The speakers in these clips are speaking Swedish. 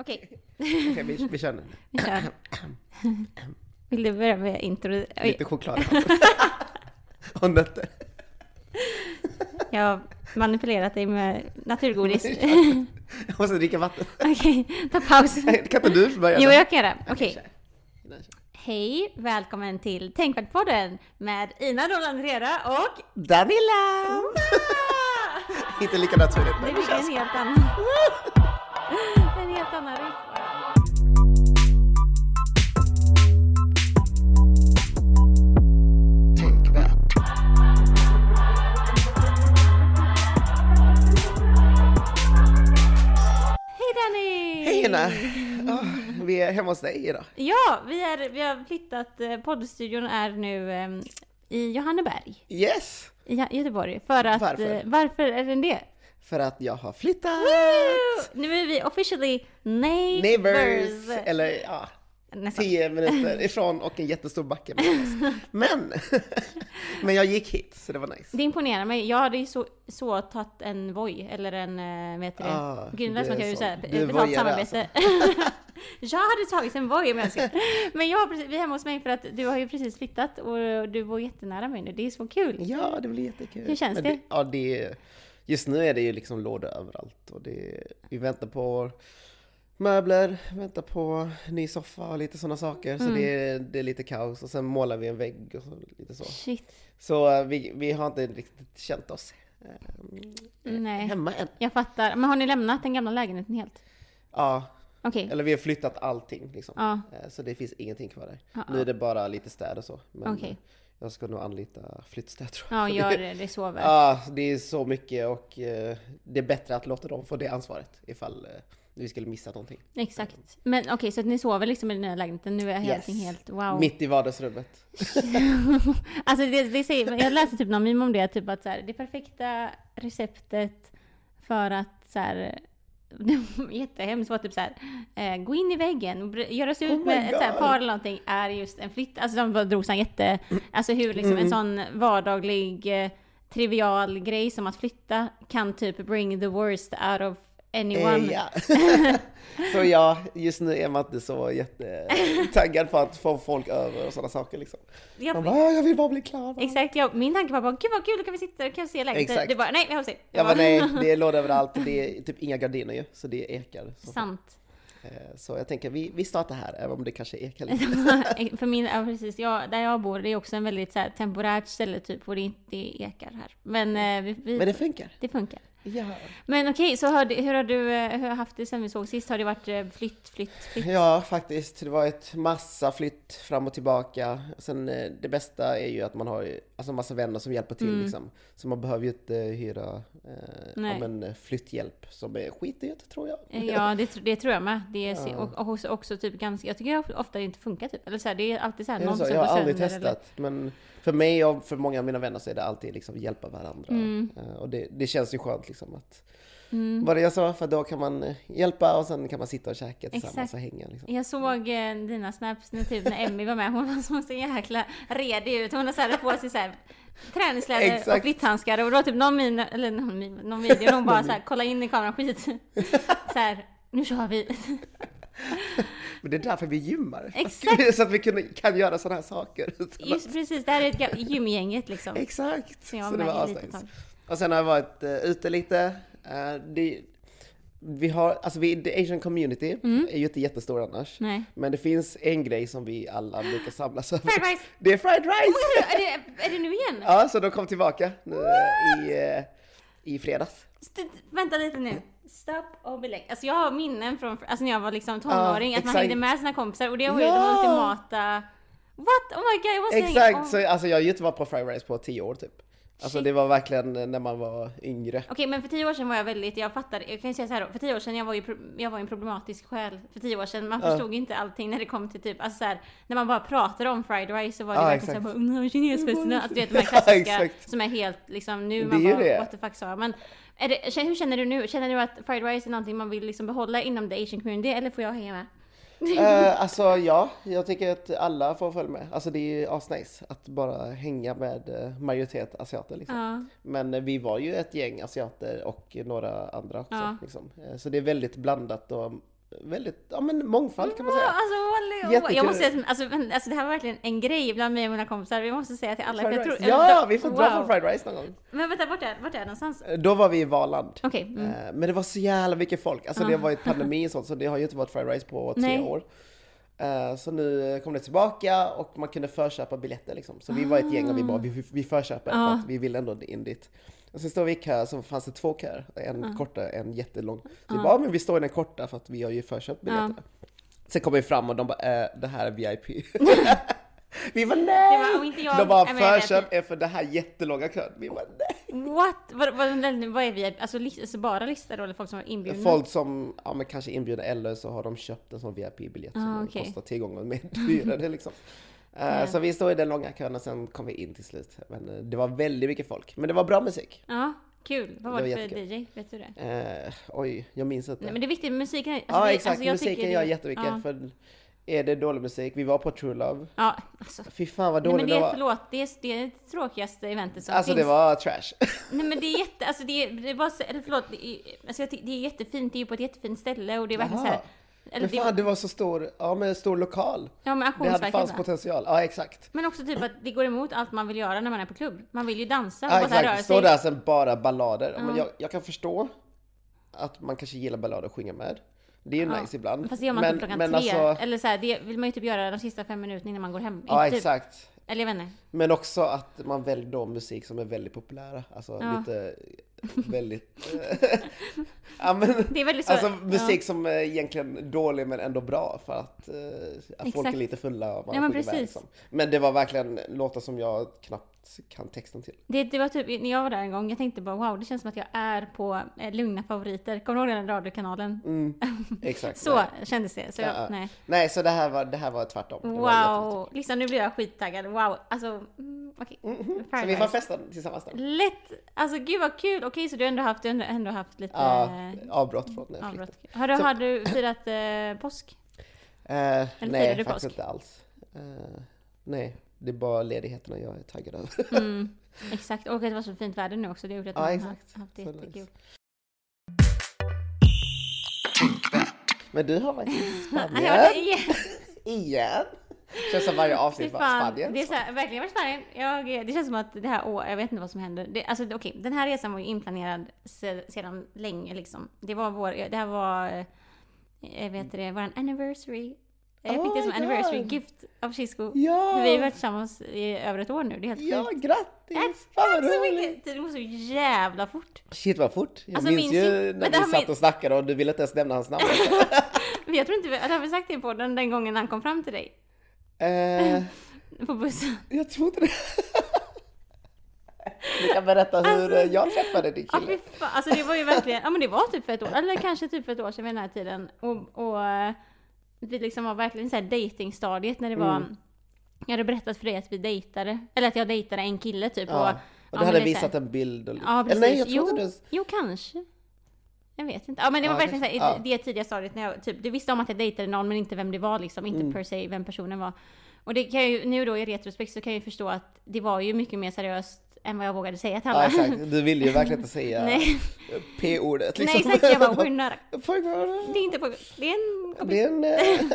Okej. Okay, vi känner. Vi kör. Vill du börja med intro? Lite choklad. Och nötter. Jag har manipulerat dig med naturgodis. Jag måste dricka vatten. Okej, okay, ta paus. Kan inte du börja? Jo, jag kan det. Okej. Okay. Hej, välkommen till Tänkvärt-podden med Ina Roland-Rera och Danila. Inte lika naturligt. Det blir en helt annan. En helt annan riktning. Hej Ina! Oh, vi är hemma hos dig idag. Ja, vi har flyttat. Poddstudion är nu i Johanneberg. Yes! I Göteborg. För att, varför är den det? För att jag har flyttat! Woo! Nu är vi officially neighbors. Eller ja, 10 minuter ifrån och en jättestor backe med oss. Men jag gick hit, så det var nice. Det imponerar mig. Jag hade ju så tagit en voj, eller en, vet du det? Grundar som jag ju säga, betalt samarbete. Alltså. Jag hade tagit en voj med sig. Men vi är hemma hos mig för att du har ju precis flyttat och du bor jättenära mig nu. Det är så kul. Ja, det blir jättekul. Hur känns det? Ja, just nu är det ju liksom lådor överallt. Och vi väntar på möbler, väntar på ny soffa och lite sådana saker. Så det är lite kaos. Och sen målar vi en vägg och så, lite så. Shit. Så vi har inte riktigt känt oss hemma än. Jag fattar. Men har ni lämnat den gamla lägenheten helt? Ja. Okay. Eller vi har flyttat allting. Liksom. Ja. Så det finns ingenting kvar där. Ja. Nu är det bara lite städ och så. Men okay. Jag ska nog anlita flyttstäd, tror jag. Ja, gör det. Det sover. Ja, det är så mycket. Och det är bättre att låta dem få det ansvaret ifall vi skulle missa någonting. Exakt. Men okej, så att ni sover liksom i den här lägenheten. Nu är allting helt wow. Mitt i vardagsrummet. Alltså det säger, jag läser typ någon meme om det. Typ att så här, det perfekta receptet för att så här, det var jättehemskt var typ så här, gå in i väggen och göra sig ut med ett så här par eller någonting är just en flytt. Alltså de drog sån alltså hur liksom en sån vardaglig trivial grej som att flytta kan typ bring the worst out of anyone. Så ja, just nu är man inte så jättetaggad på att få folk över och sådana saker liksom. Jag vill bara bli klar. Exakt, min tanke var bara, gud vad kul, kan vi sitta, kan vi se läget? Det var nej, jag har sett. Nej, det är lådor överallt, det är typ inga gardiner ju, så det är ekar. Så. Sant. Så jag tänker, vi startar här, även om det kanske ekar lite. För min, ja, precis, där jag bor, det är också en väldigt så här, temporärt ställe typ, och det är inte ekar här. Men, men det funkar. Det funkar. Ja. Men okej, så hur har du haft det sen vi såg sist? Har det varit flytt? Ja, faktiskt. Det var ett massa flytt fram och tillbaka. Sen det bästa är ju att man har alltså massa vänner som hjälper till liksom. Så man behöver ju inte hyra flytthjälp som är skitigt, tror jag. Ja, det tror jag med. Det är och också typ ganska, jag tycker ofta det inte funkar typ. Eller så här, det är alltid så här någon som jag har aldrig testat, eller men för mig och för många av mina vänner så är det alltid liksom hjälpa varandra. Och det känns ju skönt liksom att vad jag sa, för då kan man hjälpa och sen kan man sitta och käka tillsammans. Exakt. Och hänga liksom. Jag såg dina snaps nu typ när Emmy var med, hon var så jäkla redig ut, hon hade på sig så här träningsläder och flytthandskar och då typ någon video hon bara så här kolla in i kameran så här, nu kör vi. Men det är därför vi gymmar. Exakt. Så att vi kan göra sådana här saker. Just precis, det här är ett gymgänget liksom. Exakt, så det var avstängs. Och sen har jag varit ute lite. The Asian community är ju inte jättestor annars. Nej. Men det finns en grej som vi alla brukar samlas över. Fried rice! Det är fried rice! Oh, är det nu igen? Ja, så de kom tillbaka nu, i fredags. Vänta lite nu. Stop och belägg. Alltså jag har minnen från när jag var liksom tonåring att man hängde med sina kompisar och det var ju de ultimata. What? Oh my god, jag måste hänga. Exakt, så alltså jag har ju inte varit på fried rice på 10 år typ. Alltså det var verkligen när man var yngre. Okej, men för 10 år sedan var jag väldigt, jag kan ju säga så här då, för 10 år sedan jag var en problematisk själ. För 10 år sedan, man förstod inte allting när det kom till typ, alltså så här, när man bara pratade om fried rice så var det verkligen såhär, kinesfesterna, att du vet de här klassiska som är helt liksom, nu man bara, what the fuck sa jag, men hur känner du nu? Känner du att fried rice är någonting man vill liksom behålla inom the Asian community, eller får jag hänga med? Jag tycker att alla får följa med. Alltså det är ju asnice att bara hänga med majoritet asiater liksom. Men vi var ju ett gäng asiater och några andra också liksom. Så det är väldigt blandat och väldigt, ja men mångfald kan man säga. Alltså, jag måste säga, alltså det här var verkligen en grej bland mig och mina kompisar. Vi måste säga till alla. Vi får dra på fried rice någon gång. Men vänta, vart är det någonstans? Då var vi i Valand. Okay. Mm. Men det var så jävla mycket folk. Alltså det var ju pandemi och sånt, så det har ju inte varit fried rice på 3 år. Så nu kom det tillbaka och man kunde förköpa biljetter liksom. Så vi var ett gäng och vi förköper för att vi ville ändå in dit. Och sen står vi i kö, så fanns det 2 köer. En korta, en jättelång. Så vi bara, men vi står i den korta för att vi har ju förköpt biljetterna. Sen kommer vi fram och de bara, det här är VIP. Vi bara, nej! De bara, förköp är för det här jättelånga kön. Vi bara, nej! Vad är VIP? Alltså bara listor eller folk som är inbjudna? Folk som kanske är inbjudna eller så har de köpt en sån VIP-biljett som kostar 10 gånger mer dyrare liksom. Så vi står i den långa kön och sen kom vi in till slut. Men det var väldigt mycket folk. Men det var bra musik. Ja, kul. Vad var det för DJ? Vet du det? Jag minns inte. Nej, men det är viktigt med musiken. Exakt. Alltså, musiken gör jättemycket. Ja. För är det dålig musik? Vi var på True Love. Ja, alltså. Fy fan vad dålig det var. Förlåt, det är det tråkigaste eventet som finns. Det var trash. Nej, men det är jätte... Alltså, det var så, eller förlåt. Det är jättefint. Det är ju på ett jättefint ställe och det är verkligen så här... Eller men fan, det var så stor, stor lokal. Ja, men det hade fanns potential. Ja, exakt. Men också typ att det går emot allt man vill göra när man är på klubb. Man vill ju dansa och bara exakt. Röra sig. Står där sen bara ballader. Mm. Men jag kan förstå att man kanske gillar ballader och sjunga med. Det är ju nice ibland. Fast det gör man typ klockan 3. Alltså... Eller så här, det vill man ju typ göra de sista 5 minuterna innan man går hem. Ja, exakt. Eller jag vet inte. Men också att man väljer då musik som är väldigt populära. Alltså lite... väldigt det är väldigt så, alltså musik som är egentligen dålig men ändå bra för att folk är lite fulla av man men det var verkligen låtar som jag knappt kan texten till. Det var typ när jag var där en gång, jag tänkte bara wow, det känns som att jag är på Lugna Favoriter. Kommer du ihåg den radiokanalen? Exakt. Så kändes det. Så jag, nej, så det här var tvärtom. Det wow, liksom nu blir jag skittaggad. Wow, alltså okej. Okay. Mm-hmm. Så vi var festen tillsammans där. Lätt, alltså gud vad kul. Okej, så du har ändå haft lite avbrott från den här flykten. Har du firat påsk? Nej, faktiskt inte alls. Nej, det är bara ledigheterna jag är taggad över. Exakt, och det var så fint väder nu också. Det gjorde att man har haft det jättekul. Men du har varit i Spanien. Igen. Det känns som varje avsnitt var Spanien. Det är så här, verkligen var Spanien. Det känns som att det här året, jag vet inte vad som händer. Den här resan var ju inplanerad sedan länge liksom. Det här var vår anniversary. Jag fick det som anniversary gift av Cisco. Ja. Vi har varit tillsammans i över 1 år nu. Det är helt sjukt. Grattis! Fan, tack så mycket! Det går så jävla fort. Shit, vad fort. Jag minns när vi satt och snackade och du ville inte ens nämna hans namn. Men jag tror inte att jag har sagt det på den gången han kom fram till dig. På bussen. Jag tror inte det. Du kan berätta hur jag träffade din kille. Det var ju verkligen, men det var typ för 1 år eller kanske typ för 1 år sedan vid den här tiden och vi liksom var verkligen så här datingstadiet när det var jag hade berättat för dig att vi dejtade eller att jag dejtade en kille typ och du hade visat en bild och nej, jag tror inte det. Jo, kanske. Jag vet inte. Men det var verkligen så här, det tidiga stadiet när jag typ du visste om att jag dejtade någon men inte vem det var liksom, inte per se vem personen var. Och det kan jag ju nu då i retrospekt så kan jag ju förstå att det var ju mycket mer seriöst än vad jag vågade säga till alla. Ja, exakt. Du ville ju verkligen inte säga P-ordet liksom. Nej, exakt. Jag bara det är inte på det är en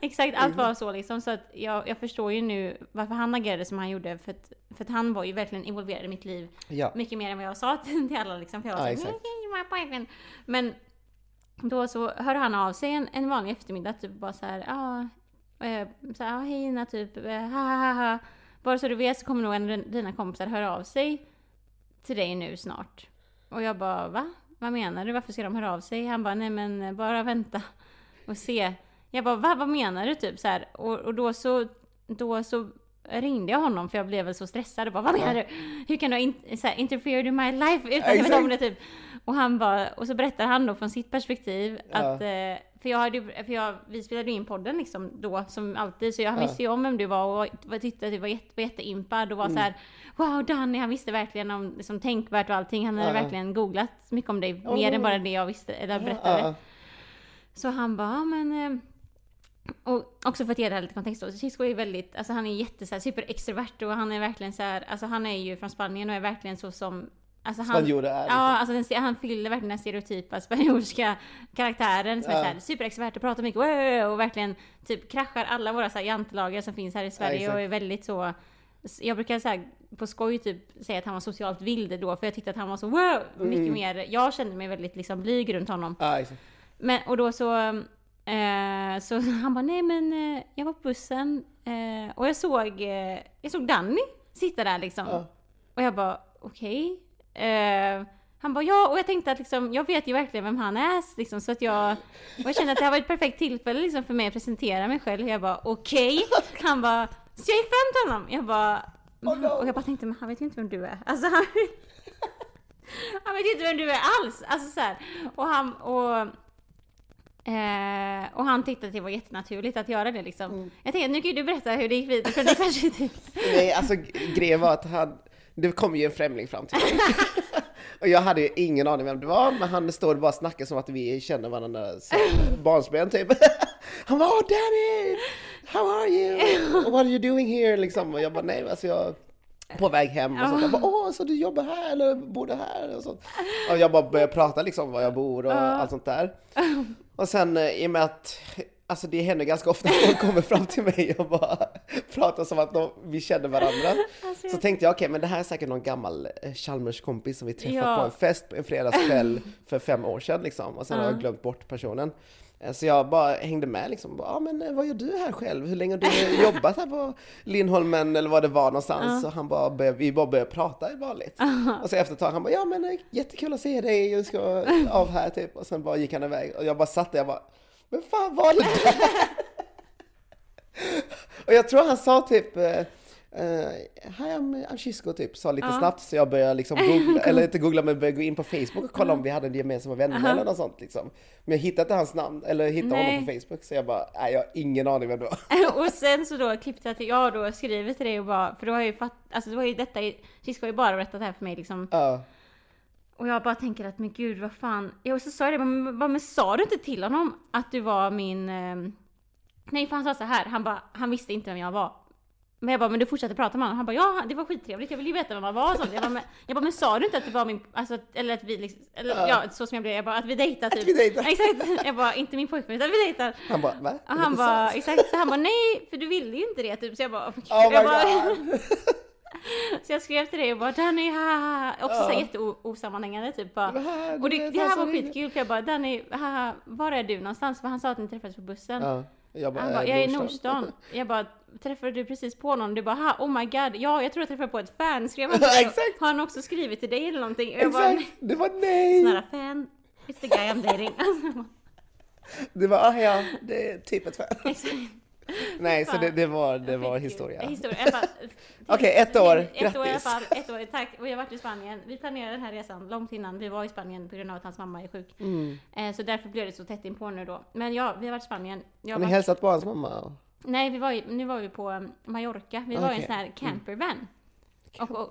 exakt, allt var så liksom så att jag förstår ju nu varför han agerade som han gjorde för att han var ju verkligen involverad i mitt liv mycket mer än vad jag sa till alla liksom för jag var så här, men då så hör han av sig en vanlig eftermiddag typ bara så här hej Ina typ ha. Bara så du vet så kommer nog en av dina kompisar höra av sig till dig nu snart. Och jag bara va? Vad menar du? Varför ska de höra av sig? Han bara nej men bara vänta och se. Jag bara vad menar du typ så här och då så ringde jag honom för jag blev väl så stressad och bara vad menar du? Hur kan du interfere in my life utan jag vet om det typ. Och han bara och så berättar han då från sitt perspektiv att vi spelade in podden liksom då som alltid så jag visste ju om vem du var och tyckte att du var jätteimpad och var så här wow Danny han visste verkligen om liksom, Tänkvärt och allting han hade verkligen googlat mycket om dig mer än bara det jag visste eller berättade. Så han bara men och också för att ge det här lite kontext då, Cisco är väldigt, alltså han är jätte så här, superextrovert och han är verkligen så här, alltså han är ju från Spanien och är verkligen så som Alltså han, ja, alltså han fyller verkligen den stereotypa spanjorska karaktären som är superexpert och pratar mycket och verkligen typ kraschar alla våra så här jantelagar som finns här i Sverige och är väldigt så. Jag brukar så här, på skoj typ säga att han var socialt vild då, för jag tyckte att han var så mycket mer. Jag kände mig väldigt liksom blyg runt honom. Men och då så han bara nej, men jag var på bussen och jag såg Danny sitta där liksom. Och jag bara okej. Han bara ja, och jag tänkte att liksom, jag vet ju verkligen vem han är liksom, så att jag kände att det här var ett perfekt tillfälle liksom, för mig att presentera mig själv. Jag bara okej. Han bara, så jag gick fram till honom. Jag bara och jag bara tänkte, men han vet ju inte vem du är. Alltså han vet ju inte vem du är alls. Alltså så här. Och han tyckte att det var jättenaturligt att göra det liksom. Jag tänkte, nu kan ju du berätta hur det gick vidare, för det kanske inte. Nej, alltså grejen var att det kom ju en främling fram till mig. Och jag hade ju ingen aning vem det var, men han stod bara och snackade som att vi känner varandra som barnsben typ. Han var Danny, how are you? What are you doing here? Liksom. Och jag bara, nej, alltså jag på väg hem och sånt. Jag bara, så du jobbar här eller bor du här? Och sånt. Och jag bara började prata liksom var jag bor och allt sånt där. Och sen i och med att, alltså det händer ganska ofta att folk kommer fram till mig och bara pratar som att vi känner varandra. Alltså, så tänkte jag, okej, men det här är säkert någon gammal Chalmers kompis som vi träffat på en fest en fredagskväll för 5 år sedan liksom. Och sen har jag glömt bort personen. Så jag bara hängde med liksom. Ja, men vad gör du här själv? Hur länge har du jobbat här på Lindholmen eller vad det var någonstans? Och han bara vi började prata i vanligt. Och så efter ett tag han bara, ja men jättekul att se dig. Jag ska av här typ. Och sen bara gick han iväg. Och jag bara satt där. Jag bara, men fan var det där? Och jag tror han sa typ hi, I'm Chisko typ, sa lite snabbt. Så jag började liksom googla, eller inte googla, men började gå in på Facebook och kolla om vi hade en gemensamma vänner eller något sånt liksom. Men jag hittade inte hans namn, eller hittade honom på Facebook. Så jag bara, nej, jag har ingen aning vem det var. Och sen så då klippte jag till, jag då skrivit till dig och bara, för då har jag ju alltså då är ju detta, Chisko har ju bara berättat det här för mig liksom. Och jag bara tänker att, men gud vad fan. Och så sa jag det, men sa du inte till honom att du var min nej, för han sa så här, han visste inte vem jag var. Men jag bara, men du fortsatte prata med honom. Han bara, ja, det var skittrevligt. Jag ville ju veta vem man var och sånt. Jag bara, men sa du inte att det var min... Alltså, eller att vi liksom... Eller, ja, så som jag blev. Jag bara, att vi dejtar typ. Att vi dejtar. Exakt. Jag bara, inte min pojkvän, utan vi dejtar. Han bara, va? Och han bara, exakt. Så han bara, nej, för du ville ju inte det typ. Så jag bara, oh my God. Så jag skrev till dig och bara, Danny, haha. Också så här jätteosammanhängande typ. Bara. Och det här var skitkul. För jag bara, Danny, haha, var är du någonstans? För han sa att ni träffades på bussen. Han bara, jag är i Norrstan. Jag bara, träffade du precis på någon? Du bara, oh my god, ja, jag tror jag träffade på ett fan. Skrev han har han också skrivit till dig eller någonting? Jag bara, det var nej. Snarare fan, it's the guy I'm dating. Det var, det är typ ett fan. Exakt. Nej, så det var historia. Okej, 1 år, grattis. 1 år i alla fall, 1 år, tack. Och jag har varit i Spanien. Vi planerade den här resan långt innan vi var i Spanien på grund av att hans mamma är sjuk. Så därför blev det så tätt in på nu då. Men ja, vi har varit i Spanien. Har ni hälsat på hans mamma? Nej, nu var vi på Mallorca. Vi var i en sån här campervan.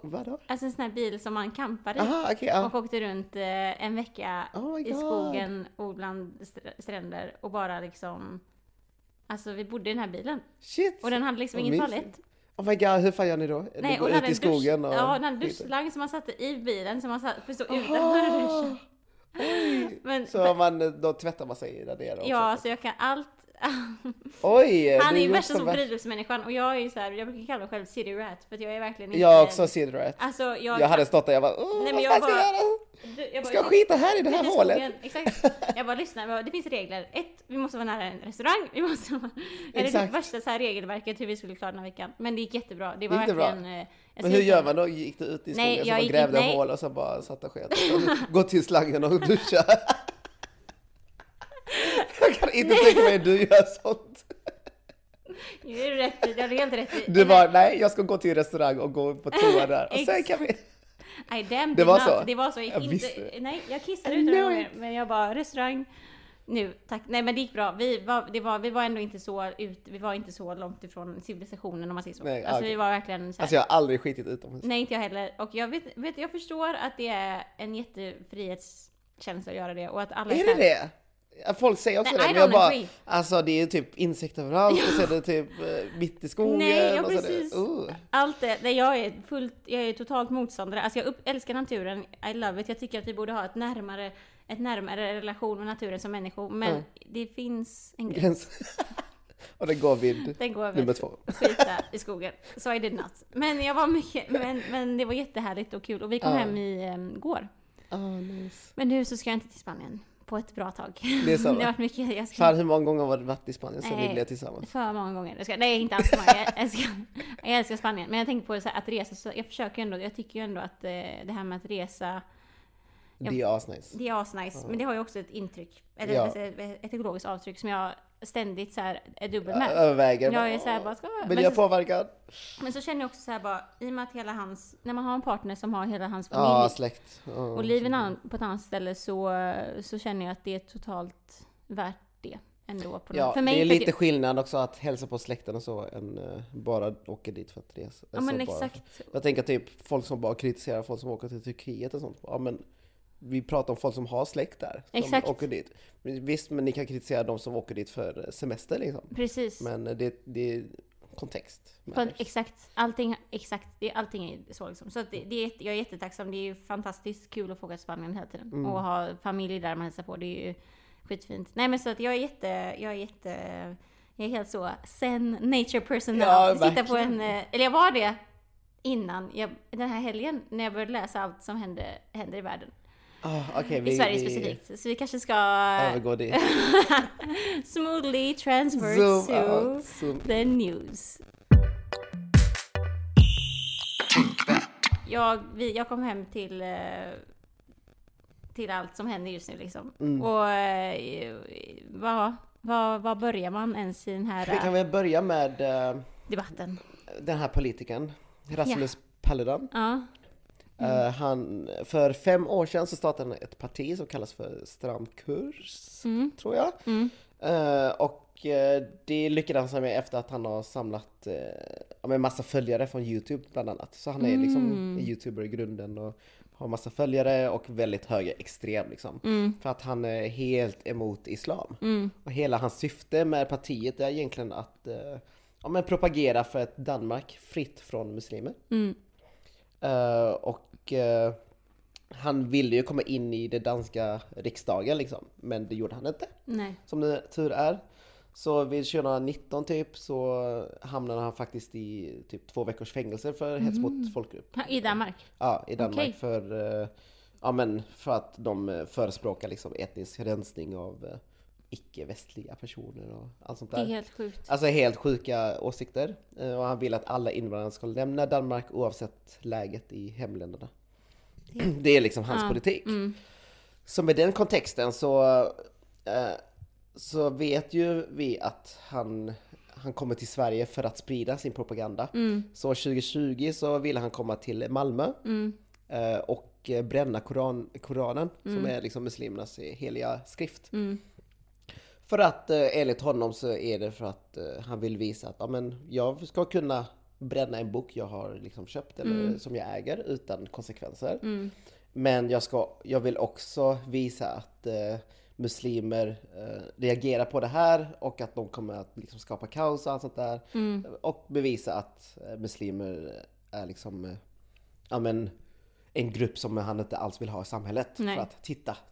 Vadå? Alltså en sån här bil som man campade och åkte runt en vecka i skogen och bland stränder och bara liksom... Alltså vi bodde i den här bilen. Shit. Och den hade liksom ingen toalett. Oh my god, hur fan gör ni då? Nej, och ut i skogen och... Ja, den hade duschslang som man satte i bilen. Som man satte utanför duschen. Så man, då tvättar man sig där nere också. Ja, så jag kan allt. Oj, han är ju värsta som friluftsmänniskan. Och jag är ju såhär, jag brukar kalla mig själv city rat. För att jag är verkligen inte... Jag är också city rat. Alltså, jag hade stått där, jag bara, ska jag skita här i det här hålet? Exakt. Jag bara, lyssna, det finns regler. 1, vi måste vara nära en restaurang. Vi måste vara... Det är det värsta så här regelverket hur vi skulle klara den här veckan. Men det gick jättebra. Det var verkligen... Men hur gör man då? Gick du ut i skogen och grävde hål och så bara satt och sket? Gå till slangen och duscha. Jag kan inte tänka mig att du gör sånt. Nu är du rätt i, det är helt rätt i. Du bara, nej, jag ska gå till restaurang och gå på toa där. Och sen kan vi... Det var så. Jag kissade ut någon, men jag bara, restaurang. Nu, tack. Nej, men det gick bra. Vi var ändå inte så ut. Vi var inte så långt ifrån civilisationen om man säger så. Nej, alltså vi var verkligen så här. Alltså jag har aldrig skitit utomhus. Nej, inte jag heller. Och jag vet jag förstår att det är en jättefrihetskänsla att göra det och att alla är det. Folk säger också det, men jag bara, alltså det är typ insekter överallt och så är det typ mitt i skogen. Nej, jag precis. Allt det, nej, jag är totalt motståndare. Alltså jag älskar naturen, I love it. Jag tycker att vi borde ha ett närmare relation med naturen som människor. Men det finns en gräns. Och den går vid nummer 2. Skita i skogen. Så I did not. Men jag var mycket, men det var jättehärligt och kul. Och vi kom hem igår. Nice. Men nu så ska jag inte till Spanien. På ett bra tag. Det är så. Det har varit mycket, jag ska... Fan, hur många gånger har du varit i Spanien så vi blev tillsammans? För många gånger. Nej, inte alls många. Jag älskar Spanien. Men jag tänker på det så här, att resa. Så jag försöker ändå. Jag tycker ju ändå att det här med att resa... Det är asnice. Det är asnice. Men det har ju också ett intryck. Eller ett ekologiskt avtryck som jag ständigt så här är dubbel med. Överväger. Jag är så här bara... Vill jag påverka? Men så känner jag också så här bara... I och med att hela hans... När man har en partner som har hela hans familj... Ja, släkt. Och livet på ett annat ställe så känner jag att det är totalt värt det. Ändå på för mig, det är lite skillnad också att hälsa på släkten och så än bara åka dit för att resa. Ja, men exakt. Jag tänker typ folk som bara kritiserar folk som åker till Turkiet och sånt. Ja, men... Vi pratar om folk som har släkt där. Som Exakt. Åker dit. Visst, men ni kan kritisera de som åker dit för semester liksom. Precis. Men det är kontext. Exakt. Allting är så liksom. Så att jag är jättetacksam. Det är ju fantastiskt kul att få åka till Spanien hela tiden. Och ha familj där man hälsar på. Det är ju skitfint. Nej, men så att jag är helt så zen nature person. Ja, sitta på en... Eller jag var det innan. Den här helgen när jag började läsa allt som händer i världen. Okay, i Sverige specifikt. Så vi kanske ska övergå dit. Smoothly transfer to the news. Jag kom hem till allt som händer just nu liksom. Och vad börjar man ens i den här... Kan vi börja med debatten? Den här politikern, Samuel Paludan. Ja. Han, för 5 år sedan så startade han ett parti som kallas för Stramkurs, tror jag. Och det lyckades han med efter att han har samlat en massa följare från YouTube bland annat. Så han är liksom YouTuber i grunden och har massa följare och väldigt högerextrem liksom. För att han är helt emot islam. Och hela hans syfte med partiet är egentligen att propagera för ett Danmark fritt från muslimer. Och han ville ju komma in i det danska riksdagen liksom, men det gjorde han inte. Nej. Som det tur är. Så vid 2019 typ så hamnade han faktiskt i typ 2 veckors fängelse för hets mot folkgrupp. I Danmark? Ja, i Danmark. Okay. För att de förespråkar liksom etnisk rensning av icke-västliga personer och allt sånt där. Det är helt sjukt. Alltså helt sjuka åsikter. Och han vill att alla invandrare ska lämna Danmark oavsett läget i hemländerna. Det är liksom hans politik. Så med den kontexten så vet ju vi att han kommer till Sverige för att sprida sin propaganda. Så 2020 så ville han komma till Malmö och bränna Koranen som är liksom muslimernas heliga skrift. För att enligt honom så är det för att han vill visa att jag ska kunna bränna en bok jag har liksom köpt eller som jag äger utan konsekvenser. Men jag vill också visa att muslimer reagerar på det här och att de kommer att liksom skapa kaos och allt sånt där. Och bevisa att muslimer är liksom en grupp som han inte alls vill ha i samhället. Nej. För att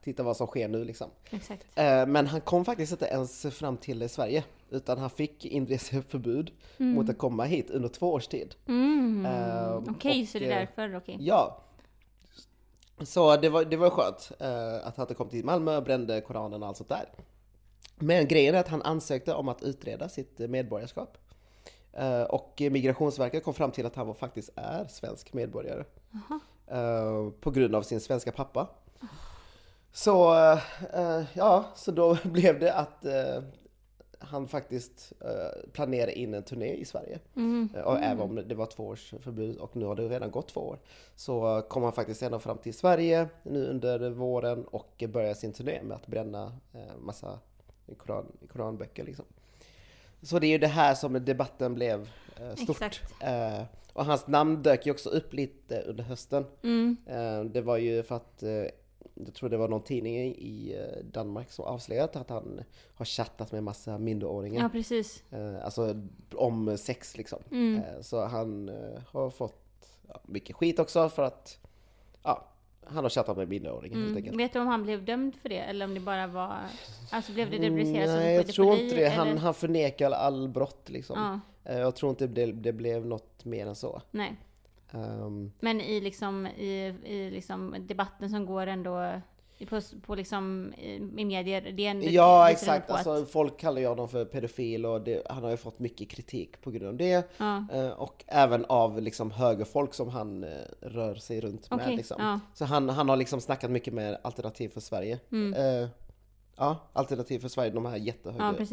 titta vad som sker nu liksom. Exakt. Men han kom faktiskt inte ens fram till Sverige, utan han fick inreseförbud mot att komma hit under 2 års tid. Okej, så det är därför. Okay. Ja. Så det var skönt att han kom till Malmö och brände Koranen och allt sånt där. Men grejen är att han ansökte om att utreda sitt medborgarskap. Och Migrationsverket kom fram till att han faktiskt är svensk medborgare. Aha. På grund av sin svenska pappa. Så så då blev det att han faktiskt planerade in en turné i Sverige. Och även om det var 2 års förbud och nu har det redan gått 2 år, så kom han faktiskt ändå fram till Sverige nu under våren och började sin turné med att bränna massa koranböcker liksom. Så det är ju det här som debatten blev stort. Exakt. Och hans namn dök ju också upp lite under hösten. Det var ju för att jag tror det var någon tidning i Danmark som avslöjat att han har chattat med massa minderåringar. Ja, precis. Alltså om sex liksom. Mm. Så han har fått mycket skit också för att han har chattat med minderåringar helt enkelt. Vet du om han blev dömd för det eller om det bara var alltså blev det rubricerat som pedofili? Nej, jag tror inte det. Han förnekar all brott liksom. Ja. Jag tror inte det blev något mer än så. Nej. Men i debatten som går ändå på liksom i medier det är en, ja det exakt alltså, folk kallar ju dem för pedofil och han har ju fått mycket kritik på grund av det och även av liksom högerfolk som han rör sig runt med liksom. Så han har liksom snackat mycket med Alternativ för Sverige Alternativ för Sverige, de här jättehöga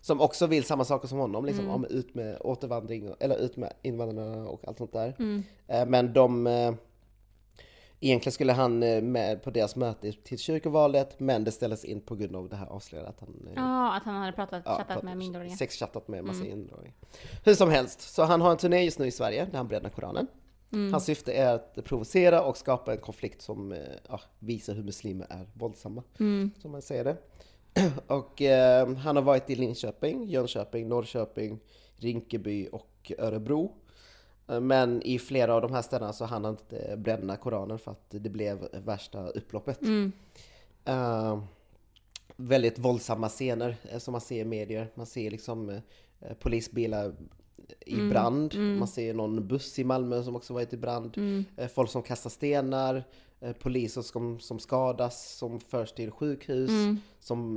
som också vill samma saker som honom liksom, om ut med återvandring eller ut med invandrarna och allt sånt där. Men egentligen skulle han med på deras möte till kyrkovalet, men det ställdes in på grund av det här avslöjandet att han att han hade chattat med minderåringar. Sexchattat med massa minderåringar. Hur som helst, så han har en turné just nu i Sverige där han bränner Koranen. Hans syfte är att provocera och skapa en konflikt som visar hur muslimer är våldsamma, som man säger det. Och han har varit i Linköping, Jönköping, Norrköping, Rinkeby och Örebro. Men i flera av de här städerna så hann han inte bränna Koranen för att det blev värsta upploppet. Väldigt våldsamma scener som man ser i medier. Man ser liksom polisbilar i brand. Man ser någon buss i Malmö som också varit i brand. Folk som kastar stenar. Poliser som skadas, som förs till sjukhus, som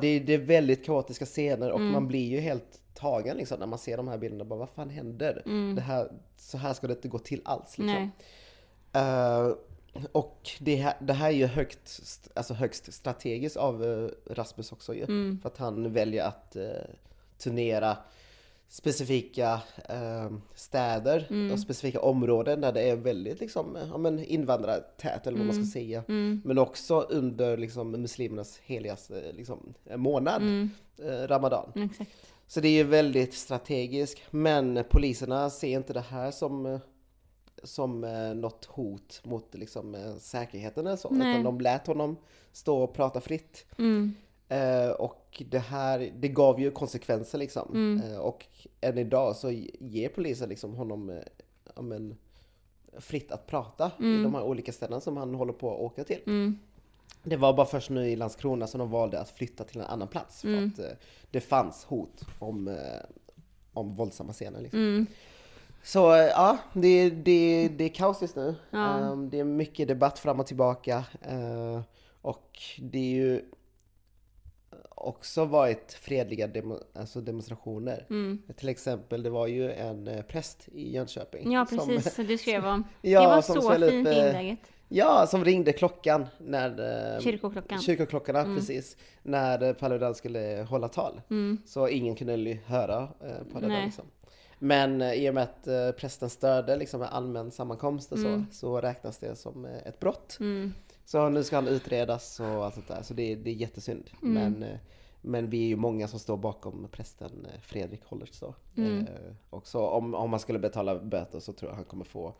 det är väldigt kaotiska scener och man blir ju helt tagen liksom, när man ser de här bilderna, bara vad fan händer? Det här, så här ska det inte gå till alls liksom. Och det här är ju högst strategiskt av Rasmus också ju, för att han väljer att turnera specifika städer och specifika områden där det är väldigt liksom, invandrartät eller vad man ska säga. Men också under liksom, muslimernas heligaste liksom, månad, Ramadan. Exakt. Så det är ju väldigt strategiskt, men poliserna ser inte det här som något hot mot liksom, säkerheten eller så. Utan de lät honom stå och prata fritt. Och det gav ju konsekvenser liksom. Och än idag så ger polisen liksom honom fritt att prata i de här olika städerna som han håller på att åka till. Det var bara först nu i Landskrona som de valde att flytta till en annan plats för att det fanns hot om våldsamma scener liksom. Så det är kaos just nu. Det är mycket debatt fram och tillbaka, och det är ju också varit fredliga demonstrationer. Till exempel, det var ju en präst i Jönköping. Ja, precis, som du skrev om. Det var så fint inlägget. Ja, som ringde klockan. Kyrkoklockan, precis. När Paludan skulle hålla tal. Så ingen kunde höra Paludan liksom. Men i och med att prästen störde liksom, allmän sammankomst och så räknas det som ett brott. Så nu ska han utredas och allt sånt där. Så det är jättesynd. Men vi är ju många som står bakom prästen Fredrik Hållerts. Och så om man skulle betala böter så tror jag han kommer få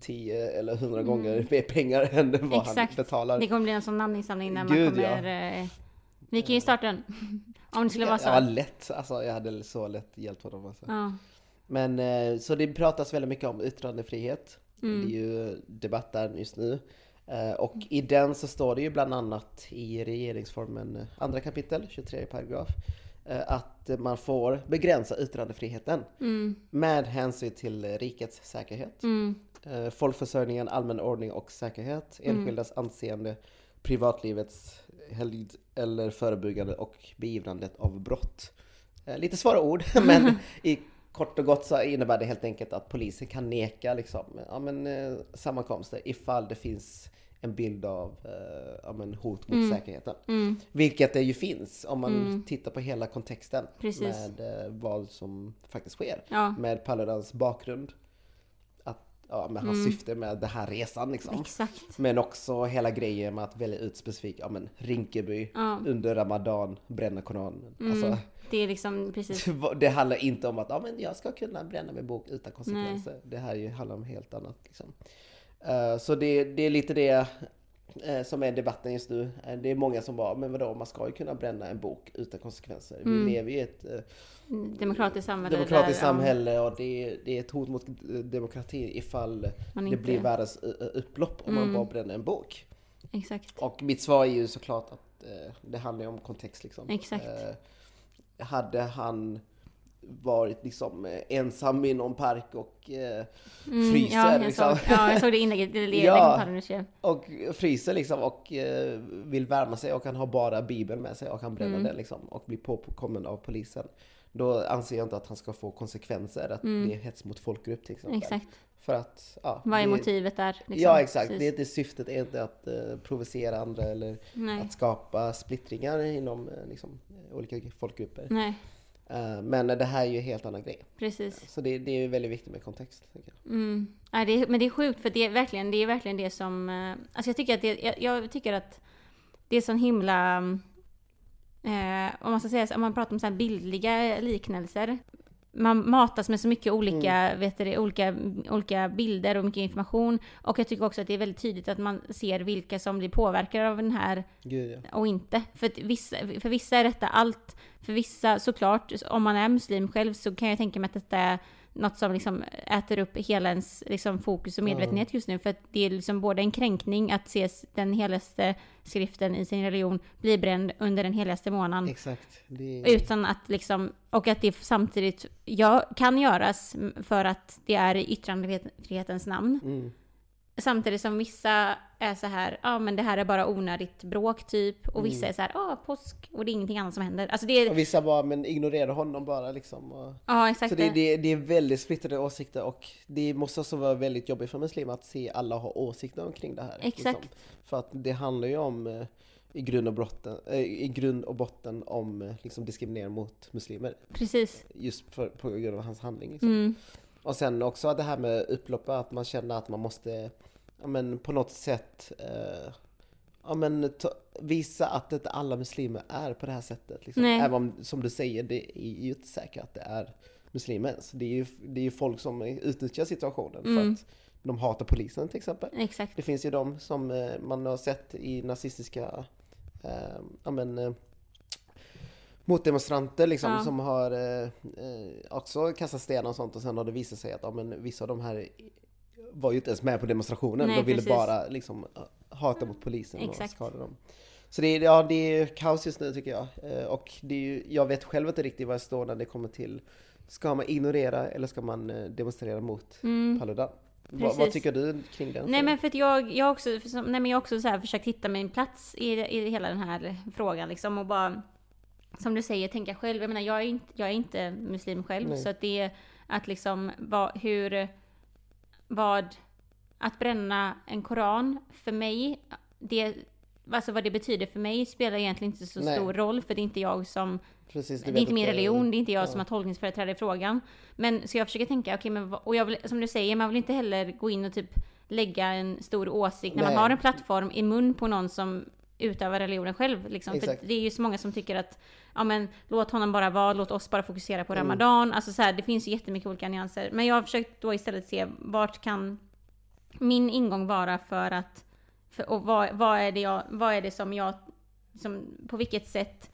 10 eller 100 gånger mer pengar än vad han betalar. Det kommer bli en sån namninsamling när man kommer... Ja. Vi kan ju starta den. Om det skulle vara så. Ja, lätt. Alltså, jag hade så lätt hjälpt honom. Alltså. Ja. Men så det pratas väldigt mycket om yttrandefrihet. Det är ju debatt där just nu. Och i den så står det ju bland annat i regeringsformen 2 kapitel, 23 paragraf, att man får begränsa yttrandefriheten med hänsyn till rikets säkerhet, folkförsörjningen, allmän ordning och säkerhet, enskildas anseende, privatlivets helgd eller förebyggande och beivrandet av brott. Lite svåra ord, men kort och gott så innebär det helt enkelt att polisen kan neka liksom, sammankomster ifall det finns en bild av hot mot säkerheten. Vilket det ju finns om man tittar på hela kontexten. Precis. Med vad som faktiskt sker. Ja. Med Paludans bakgrund. Med hans syfte med den här resan liksom. Exakt. Men också hela grejen med att välja ut specifikt Rinkeby under Ramadan, bränna Koranen. Alltså, det är liksom precis. Det handlar inte om att jag ska kunna bränna min bok utan konsekvenser. Nej. Det här handlar om helt annat liksom. Så det är lite det som är debatten just nu. Det är många som bara, men vadå, man ska ju kunna bränna en bok utan konsekvenser. Vi lever i ett demokratiskt samhälle och det är ett hot mot demokratin ifall det blir världens upplopp om man bara bränner en bok. Exakt. Och mitt svar är ju såklart att det handlar om kontext liksom. Exakt. Hade han varit liksom ensam i någon park och fryser jag såg det inlägget och fryser liksom och vill värma sig och han har bara Bibeln med sig och han bränner den liksom och blir påkommen av polisen, då anser jag inte att han ska få konsekvenser att det är hets mot folkgrupp till exempel. Exakt. För att vad är motivet där liksom? Ja, exakt. Precis. Det syftet är inte att provocera andra eller att skapa splittringar inom liksom olika folkgrupper. Nej. Men det här är ju en helt annan grej. Precis. Så det är ju väldigt viktigt med kontext. Ja, men det är sjukt för det är verkligen det som... Alltså jag tycker att det är sån himla... om man ska säga så, om man pratar om så här bildliga liknelser. Man matas med så mycket olika, olika bilder och mycket information. Och jag tycker också att det är väldigt tydligt att man ser vilka som blir påverkade av den här och inte. För vissa är detta allt. För vissa, såklart, om man är muslim själv så kan jag tänka mig att detta är något som liksom äter upp hela ens liksom fokus och medvetenhet just nu. För att det är liksom både en kränkning att se den heligaste skriften i sin religion bli bränd under den heligaste månaden. Exakt. Utan att liksom, och att det samtidigt kan göras för att det är i yttrandefrihetens namn. Samtidigt som vissa är så här, men det här är bara onödigt bråk typ. Och vissa är så här, påsk och det är ingenting annat som händer. Alltså och vissa bara, men ignorerar honom bara liksom. Exakt. Så det är väldigt splittrade åsikter och det måste också vara väldigt jobbigt för muslimer att se alla ha åsikter omkring det här. Exakt. Liksom. För att det handlar ju om i grund och botten om liksom, diskriminering mot muslimer. Precis. Just på grund av hans handling liksom. Och sen också det här med upploppet, att man känner att man måste på något sätt visa att inte alla muslimer är på det här sättet. Liksom. Även om, som du säger, det är ju inte säkert att det är muslimer. Så det är ju folk som utnyttjar situationen för att de hatar polisen till exempel. Exakt. Det finns ju de som man har sett i nazistiska... motdemonstranter liksom, som har också kastat stenar och sånt, och sen har det visat sig att vissa av de här var ju inte ens med på demonstrationen. Nej, de ville bara liksom, hata mot polisen. Exakt. Och skada dem. Så det är kaos just nu tycker jag. Och jag vet själv inte riktigt vad jag står när det kommer till, ska man ignorera eller ska man demonstrera mot Paludan? Vad tycker du kring den? Nej, men för att jag också så här försökt hitta min plats i hela den här frågan liksom, och bara som du säger, tänka själv. Jag menar, jag är inte muslim själv. Nej. Så att det är att liksom att bränna en koran för mig, det, alltså vad det betyder för mig spelar egentligen inte så stor roll, för det är inte jag som... Precis, det är inte min religion, det är inte jag som har tolkningsföreträdare i frågan. Men så jag försöker tänka, och jag vill, som du säger, man vill inte heller gå in och typ lägga en stor åsikt när man har en plattform i mun på någon som utöva religionen själv liksom. För det är ju så många som tycker att låt honom bara vara, låt oss bara fokusera på Ramadan, alltså så här, det finns ju jättemycket olika nyanser, men jag har försökt då istället se vart kan min ingång vara vad är det som på vilket sätt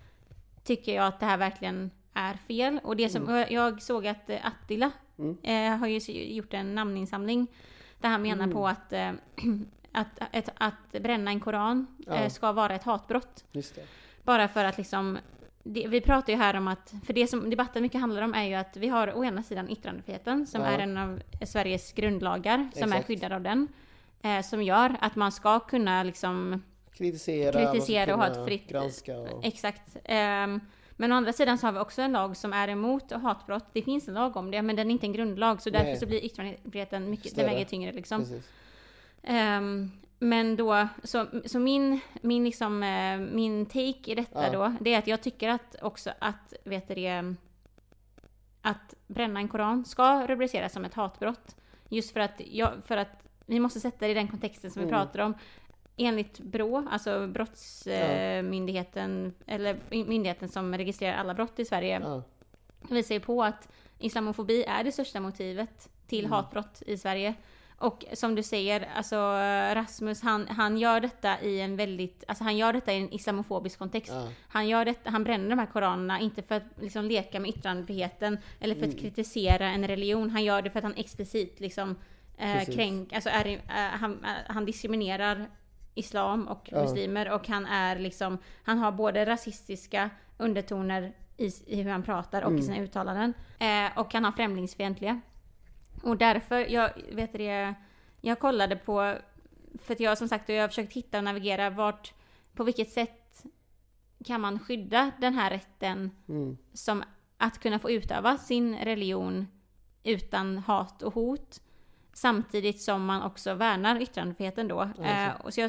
tycker jag att det här verkligen är fel. Och det som jag såg att Attila har ju gjort en namninsamling där han menar på att att bränna en koran ska vara ett hatbrott. Just det. Bara för att liksom, vi pratar ju här om att, för det som debatten mycket handlar om är ju att vi har å ena sidan yttrandefriheten som är en av Sveriges grundlagar som är skyddad av den, som gör att man ska kunna liksom kritisera och ha ett fritt granska och... Exakt. Men å andra sidan så har vi också en lag som är emot hatbrott. Det finns en lag om det, men den är inte en grundlag, så därför så blir yttrandefriheten mycket, den väger tyngre liksom. Precis. Men då så min liksom min take i detta då, det är att jag tycker att också att att bränna en koran ska rubriceras som ett hatbrott, just för att vi måste sätta det i den kontexten som vi pratar om. Enligt BRÅ, alltså brottsmyndigheten eller myndigheten som registrerar alla brott i Sverige, visar ju på att islamofobi är det största motivet till hatbrott i Sverige. Och som du säger, alltså Rasmus han gör detta i en väldigt, alltså han gör detta i en islamofobisk kontext. Han gör detta, han bränner de här koranerna inte för att liksom leka med yttrandefriheten eller för att kritisera en religion. Han gör det för att han explicit liksom han diskriminerar islam och muslimer, och han är liksom, han har både rasistiska undertoner i hur han pratar och i sina uttalanden, och han har främlingsfientliga. Och därför, jag kollade på, för att jag som sagt, jag har försökt hitta och navigera på vilket sätt kan man skydda den här rätten som att kunna få utöva sin religion utan hat och hot, samtidigt som man också värnar yttrandefriheten då. Och så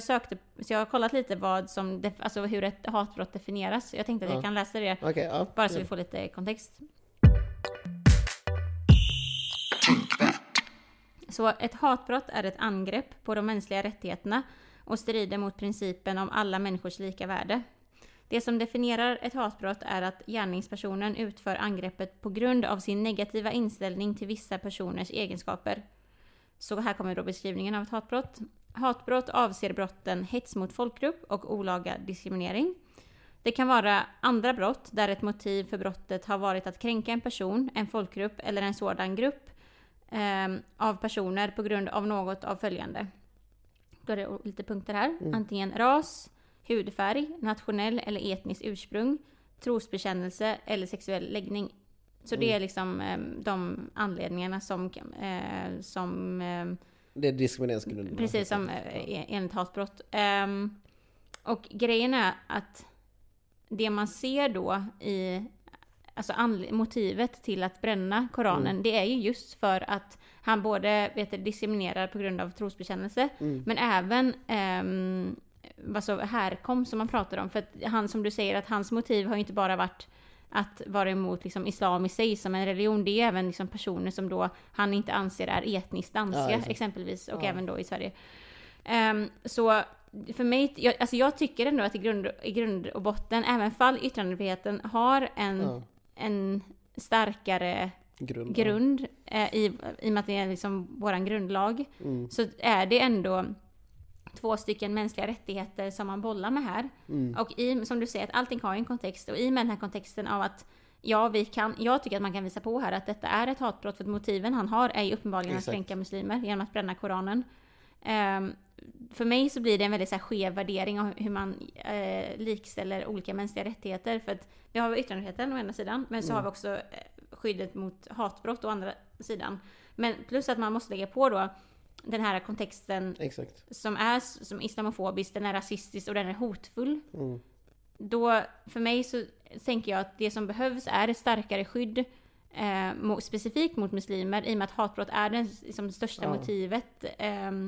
jag har kollat lite vad som alltså hur ett hatbrott definieras. Jag tänkte att jag kan läsa det bara så vi får lite kontext. Så ett hatbrott är ett angrepp på de mänskliga rättigheterna och strider mot principen om alla människors lika värde. Det som definierar ett hatbrott är att gärningspersonen utför angreppet på grund av sin negativa inställning till vissa personers egenskaper. Så här kommer då beskrivningen av ett hatbrott. Hatbrott avser brotten hets mot folkgrupp och olaga diskriminering. Det kan vara andra brott där ett motiv för brottet har varit att kränka en person, en folkgrupp eller en sådan grupp av personer på grund av något av följande. Då är det lite punkter här. Antingen ras, hudfärg, nationell eller etnisk ursprung, trosbekännelse eller sexuell läggning. Så det är liksom de anledningarna som det är diskrimineringsgrunderna. Precis, som enligt hatbrott. Och grejen är att det man ser då i, alltså motivet till att bränna Koranen, det är ju just för att han både diskriminerar på grund av trosbekännelse, men även härkomst som man pratar om. För att han, som du säger, att hans motiv har ju inte bara varit att vara emot liksom islam i sig som en religion, det är även liksom personer som då han inte anser är etniskt danska, exempelvis, och även då i Sverige. Så för mig, jag tycker ändå att i grund och botten, även fall yttrandefriheten har en starkare grund i och med att det är liksom våran grundlag, så är det ändå 2 stycken mänskliga rättigheter som man bollar med här. Och som du säger, att allting har en kontext, och i med den här kontexten av att jag tycker att man kan visa på här att detta är ett hatbrott, för att motiven han har är ju uppenbarligen att kränka muslimer genom att bränna Koranen. För mig så blir det en väldigt så här skev värdering av hur man likställer olika mänskliga rättigheter, för att vi har yttrandefriheten å ena sidan, men så har vi också skyddet mot hatbrott å andra sidan, men plus att man måste lägga på då den här kontexten som är som islamofobisk, den är rasistisk och den är hotfull. Då för mig så tänker jag att det som behövs är ett starkare skydd specifikt mot muslimer, i och med att hatbrott är det största motivet,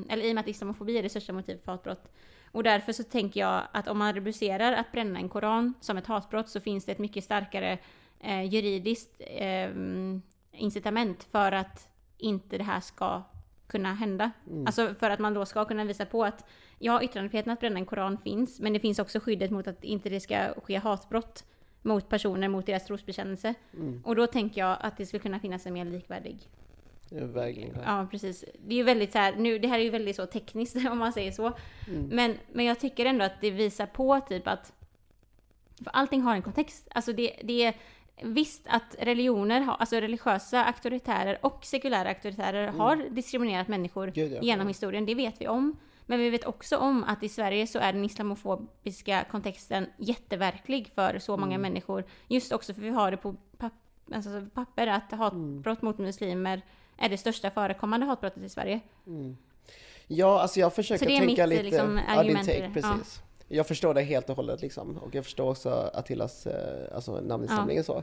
eller i och med att islamofobi är det största motivet för hatbrott. Och därför så tänker jag att om man reducerar att bränna en koran som ett hatbrott, så finns det ett mycket starkare juridiskt incitament för att inte det här ska kunna hända. Alltså för att man då ska kunna visa på att yttrandefriheten att bränna en koran finns, men det finns också skyddet mot att inte det ska ske hatbrott mot personer, mot deras trosbekännelse. Och då tänker jag att det skulle kunna finnas en mer likvärdig vägning. Ja, precis. Det är ju väldigt så här, nu, det här är ju väldigt så tekniskt om man säger så. Men jag tycker ändå att det visar på typ att, för allting har en kontext. Alltså det är visst att religiösa auktoritärer och sekulära auktoritärer har diskriminerat människor genom historien, det vet vi om. Men vi vet också om att i Sverige så är den islamofobiska kontexten jätteverklig för så många människor. Just också för vi har det på papper att hatbrott mot muslimer är det största förekommande hatbrottet i Sverige. Ja, alltså jag försöker tänka lite liksom, argument, precis. Ja. Jag förstår det helt och hållet liksom. Och jag förstår också Attilas namninsamling och så.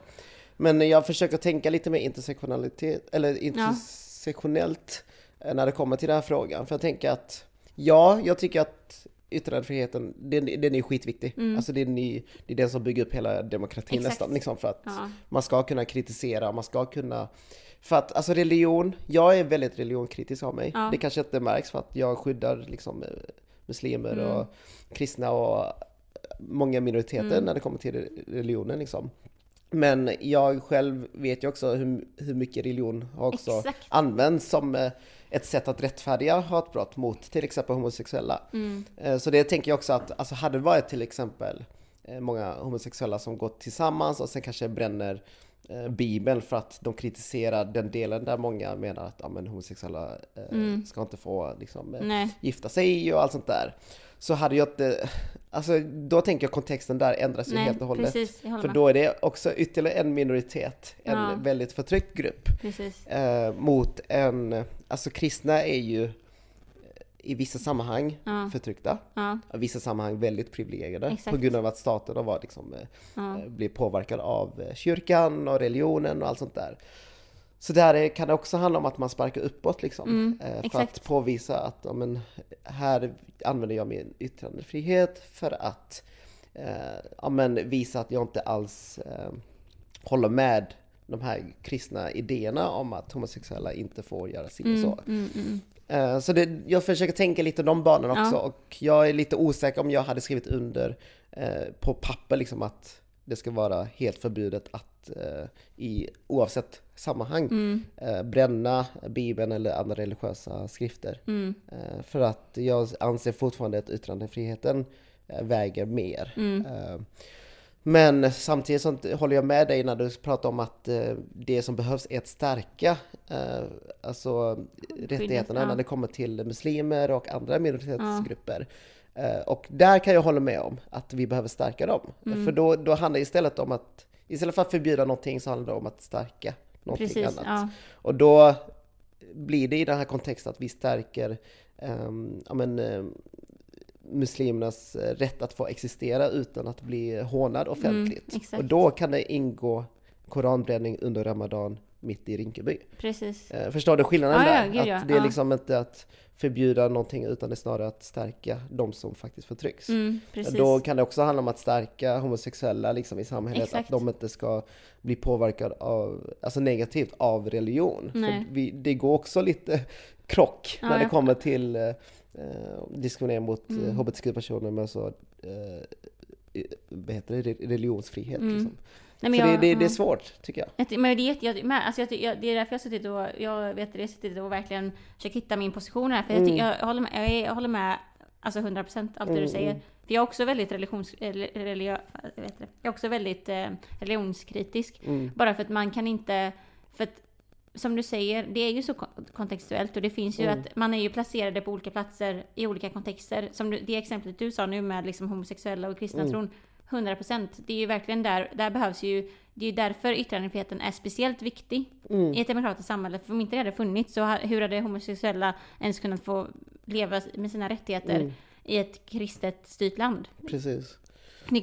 Men jag försöker tänka lite mer intersektionellt när det kommer till den här frågan. För jag tänker att jag tycker att yttrandefriheten, den är skitviktig. Alltså det är den som bygger upp hela demokratin nästan. Liksom, för att man ska kunna kritisera, man ska kunna... För att alltså religion, jag är väldigt religionkritisk av mig. Det kanske inte märks för att jag skyddar liksom muslimer och kristna och många minoriteter när det kommer till religionen liksom. Men jag själv vet ju också hur mycket religion har också använts som ett sätt att rättfärdiga hatbrott mot till exempel homosexuella. Mm. Så det tänker jag också att alltså, hade det varit till exempel många homosexuella som gått tillsammans och sen kanske bränner Bibeln för att de kritiserar den delen där många menar att ja, men homosexuella ska inte få liksom, gifta sig och allt sånt där. Så hade jag inte... Alltså, då tänker jag kontexten där ändras ju helt och hållet. Precis, för då är det också ytterligare en minoritet, en väldigt förtryckt grupp. Mot en... Alltså kristna är ju i vissa sammanhang förtryckta. I vissa sammanhang väldigt privilegierade. På grund av att staten har varit, liksom, blir påverkad av kyrkan och religionen och allt sånt där. Så där kan det också handla om att man sparkar uppåt liksom, att påvisa att men, här använder jag min yttrandefrihet för att men, visa att jag inte alls håller med de här kristna idéerna om att homosexuella inte får göra sig och så. Så det, jag försöker tänka lite de barnen också och jag är lite osäker om jag hade skrivit under på papper liksom, att det ska vara helt förbjudet att i oavsett sammanhang bränna Bibeln eller andra religiösa skrifter. För att jag anser fortfarande att yttrandefriheten väger mer. Men samtidigt så håller jag med dig när du pratar om att det som behövs är att stärka alltså rättigheterna när det kommer till muslimer och andra minoritetsgrupper. Och där kan jag hålla med om att vi behöver stärka dem. För då handlar det istället om att istället för att förbjuda någonting så handlar det om att stärka någonting annat. Och då blir det i den här kontexten att vi stärker muslimernas rätt att få existera utan att bli hånad offentligt. Och då kan det ingå koranbränning under Ramadan mitt i Rinkeby. Förstår du skillnaden där? Att det är liksom inte att förbjuda någonting utan det är snarare att stärka de som faktiskt förtrycks. Då kan det också handla om att stärka homosexuella liksom, i samhället. Att de inte ska bli påverkade av, alltså negativt av religion. För det går också lite krock när det kommer till diskriminering mot hbtq-personer men så religionsfrihet liksom. Nej, men det är svårt tycker jag. Men det är därför jag suttit och verkligen försöker hitta min position här för jag håller med alltså 100% allt det du säger. För jag är också väldigt religionskritisk bara för att man kan inte för att, som du säger, det är ju så kontextuellt och det finns ju att man är ju placerade på olika platser i olika kontexter som det exemplet du sa nu med liksom homosexuella och kristna tron 100%. Det är ju verkligen där behövs ju, det är ju därför yttrandefriheten är speciellt viktig i ett demokratiskt samhälle. För om inte det hade funnits så hur hade homosexuella ens kunnat få leva med sina rättigheter i ett kristet styrt land? Precis.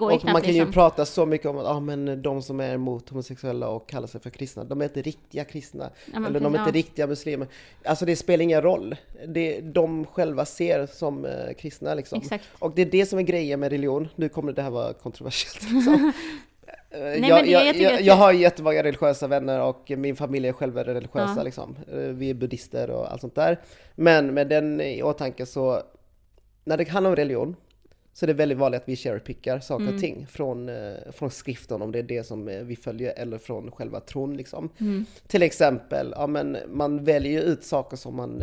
Och man kan ju prata så mycket om att de som är emot homosexuella och kallar sig för kristna, de är inte riktiga kristna eller de är inte riktiga muslimer. Alltså det spelar ingen roll. Det de själva ser som kristna liksom. Och det är det som är grejen med religion. Nu kommer det här vara kontroversiellt liksom. Jag har jättemånga religiösa vänner och min familj är själva religiösa liksom. Vi är buddhister och allt sånt där. Men med den i åtanke så när det handlar om religion så det är väldigt vanligt att vi cherrypickar saker och ting från skriften om det är det som vi följer eller från själva tron liksom. Till exempel man väljer ut saker som man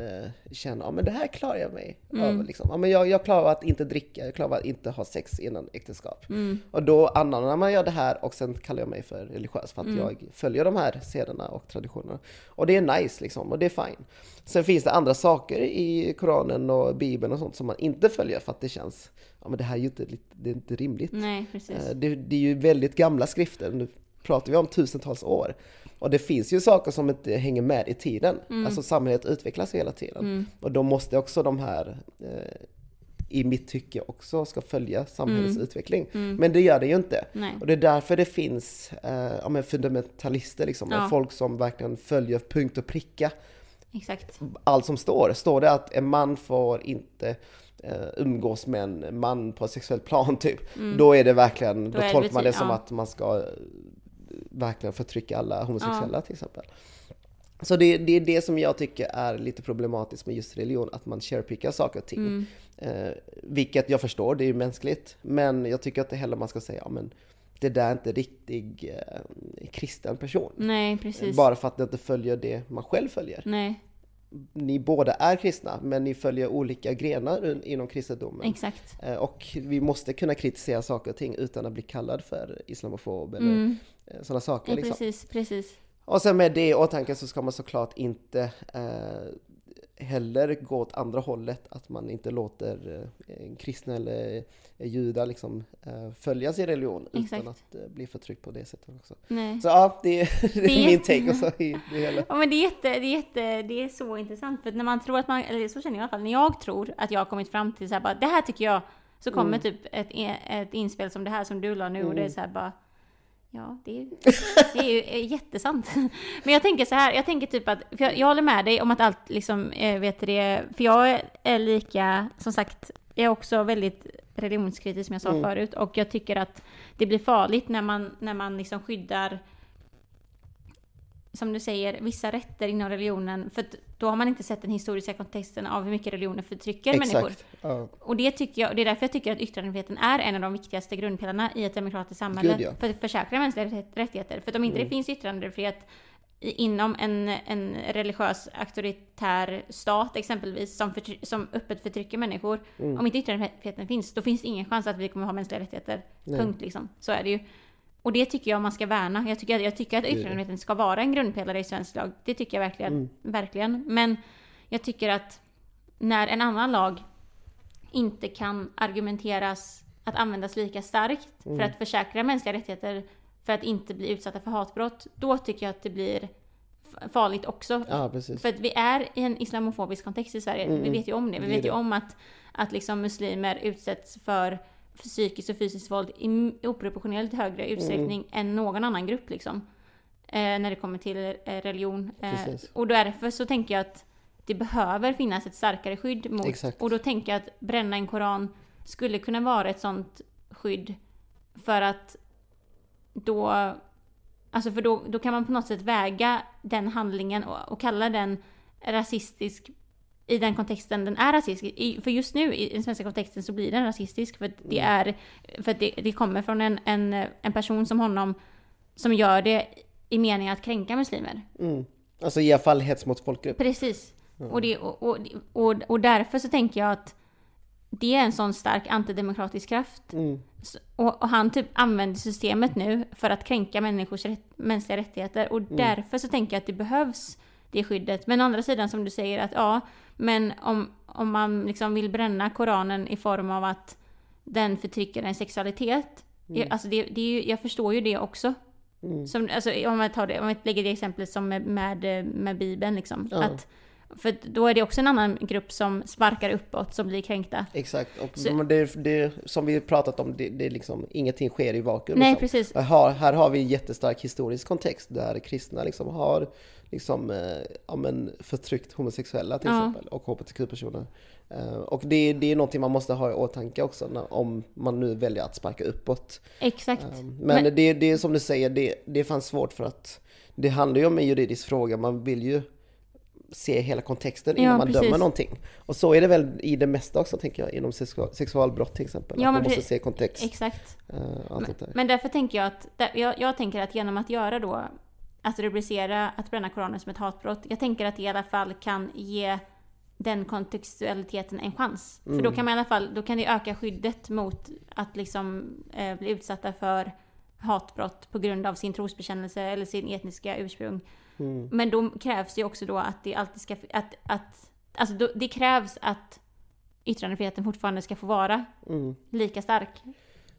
känner, det här klarar jag mig av, liksom. Jag klarar att inte dricka, jag klarar att inte ha sex innan äktenskap. Och då anordnar man gör det här och sen kallar jag mig för religiös för att jag följer de här sederna och traditionerna. Och det är nice liksom, och det är fine. Sen finns det andra saker i Koranen och Bibeln och sånt som man inte följer för att det känns men det här är ju inte rimligt. Nej, precis. Det är ju väldigt gamla skrifter. Nu pratar vi om tusentals år. Och det finns ju saker som inte hänger med i tiden. Alltså samhället utvecklas hela tiden. Och då måste också de här i mitt tycke också ska följa samhällets utveckling. Men det gör det ju inte. Nej. Och det är därför det finns fundamentalister liksom. Ja. Folk som verkligen följer punkt och pricka. Exakt. Allt som står det att en man får inte umgås med en man på sexuell plan typ. Då är det verkligen då tolkar man det som att man ska verkligen förtrycka alla homosexuella till exempel. Så det är det som jag tycker är lite problematiskt med just religion, att man cherrypickar saker och ting. Vilket jag förstår, det är ju mänskligt, men jag tycker inte heller man ska säga det där är inte riktigt kristen person. Nej, precis. Bara för att det inte följer det man själv följer. Nej. ni båda är kristna, men ni följer olika grenar inom kristendomen. Exakt. Och vi måste kunna kritisera saker och ting utan att bli kallad för islamofob eller sådana saker. Liksom. Precis, precis. Och sen med det i åtanke så ska man såklart inte heller gå åt andra hållet, att man inte låter kristna eller judar liksom följa sin religion. Exakt. Utan att bli förtryckt på det sättet också. Nej. Så ja, det är min take också i det hela. Ja, men det är så intressant, för när man tror att man, eller så känner jag i alla fall, när jag tror att jag har kommit fram till så här bara, det här tycker jag, så kommer typ ett inspel som det här som du la nu och det är så här bara, ja, det är ju jättesant. Men jag tänker så här, jag tänker typ att jag håller med dig om att allt liksom vet det, för jag är lika, som sagt, jag är också väldigt religionskritisk som jag sa förut, och jag tycker att det blir farligt när man liksom skyddar, som du säger, vissa rätter inom religionen, för då har man inte sett den historiska kontexten av hur mycket religionen förtrycker människor. Och det tycker jag, och det är därför jag tycker att yttrandefriheten är en av de viktigaste grundpelarna i ett demokratiskt samhälle. Gud, ja. För att försäkra mänskliga rättigheter. För att om inte det finns yttrandefrihet inom en religiös auktoritär stat exempelvis som öppet förtrycker människor, om inte yttrandefriheten finns, då finns det ingen chans att vi kommer ha mänskliga rättigheter. Nej. Punkt liksom. Så är det ju. Och det tycker jag man ska värna. Jag tycker att yttrandefriheten ska vara en grundpelare i svensk lag. Det tycker jag verkligen. Verkligen. Men jag tycker att när en annan lag inte kan argumenteras att användas lika starkt för att försäkra mänskliga rättigheter, för att inte bli utsatta för hatbrott, då tycker jag att det blir farligt också. Ja, precis. För att vi är i en islamofobisk kontext i Sverige. Vi vet ju om det. Vi vet ju om att liksom muslimer utsätts för psykiskt och fysiskt våld i oproportionellt högre utsträckning än någon annan grupp liksom, när det kommer till religion. Och därför så tänker jag att det behöver finnas ett starkare skydd mot. Exakt. Och då tänker jag att bränna en koran skulle kunna vara ett sånt skydd, för att då, alltså för då kan man på något sätt väga den handlingen och kalla den rasistisk i den kontexten den är rasistisk. För just nu i den svenska kontexten så blir den rasistisk, för att det kommer från en person som honom, som gör det i meningen att kränka muslimer. Alltså i alla fall hets mot folkgrupp. Precis. Och därför så tänker jag att det är en sån stark antidemokratisk kraft. Och han typ använder systemet nu för att kränka människors mänskliga rättigheter, och därför så tänker jag att det behövs det skyddet. Men å andra sidan, som du säger, att ja, men om man liksom vill bränna Koranen i form av att den förtrycker en sexualitet, alltså det är ju, jag förstår ju det också. Som, alltså, om jag lägger det exemplet som med Bibeln liksom, att, för då är det också en annan grupp som sparkar uppåt, som blir kränkta. Exakt, och så, det som vi pratat om, det är liksom, ingenting sker i vakuum. Nej, liksom. Precis. Här har vi en jättestark historisk kontext där kristna liksom har liksom, förtryckt homosexuella till exempel, och hbtq-personer. Och det är någonting man måste ha i åtanke också, om man nu väljer att sparka uppåt. Exakt. Men det är som du säger, det är fan svårt, för att det handlar ju om en juridisk fråga. Man vill ju se hela kontexten innan man dömer någonting. Och så är det väl i det mesta också, tänker jag, inom sexualbrott till exempel. Ja, man måste se kontext. Exakt. Men därför tänker jag att jag tänker att genom att göra då, att rubricera att bränna Koranen som ett hatbrott, jag tänker att det i alla fall kan ge den kontextualiteten en chans. För då kan man i alla fall, då kan det öka skyddet mot att liksom bli utsatta för hatbrott på grund av sin trosbekännelse eller sin etniska ursprung. Men då krävs det också då att det alltid ska, alltså då, det krävs att yttrandefriheten fortfarande ska få vara lika stark.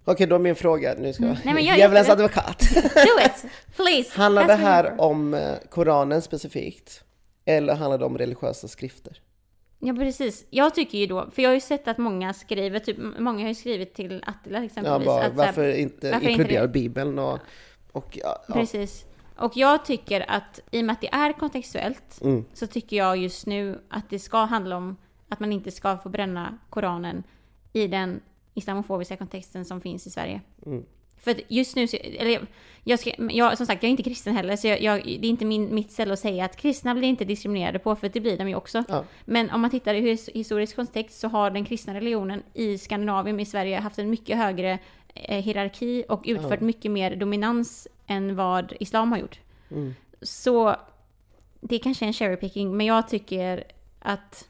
Okej, då är min fråga. Nu ska jag jävlas advokat. Do it, please. Handlar det här om Koranen specifikt? Eller handlar det om religiösa skrifter? Ja, precis. Jag tycker ju då, för jag har ju sett att många skriver, typ, många har ju skrivit till Attila exempelvis. Ja, att, varför inkluderar inte Bibeln? Och, precis. Och jag tycker att i och med att det är kontextuellt så tycker jag just nu att det ska handla om att man inte ska få bränna Koranen i den islamofobiska kontexten som finns i Sverige. För att just nu, eller som sagt, jag är inte kristen heller, så det är inte mitt ställe att säga att kristna blir inte diskriminerade på, för att det blir de ju också. Ja. Men om man tittar i historisk kontext så har den kristna religionen i Skandinavien, i Sverige, haft en mycket högre hierarki och utfört mycket mer dominans än vad islam har gjort. Så det är kanske en cherrypicking, men jag tycker att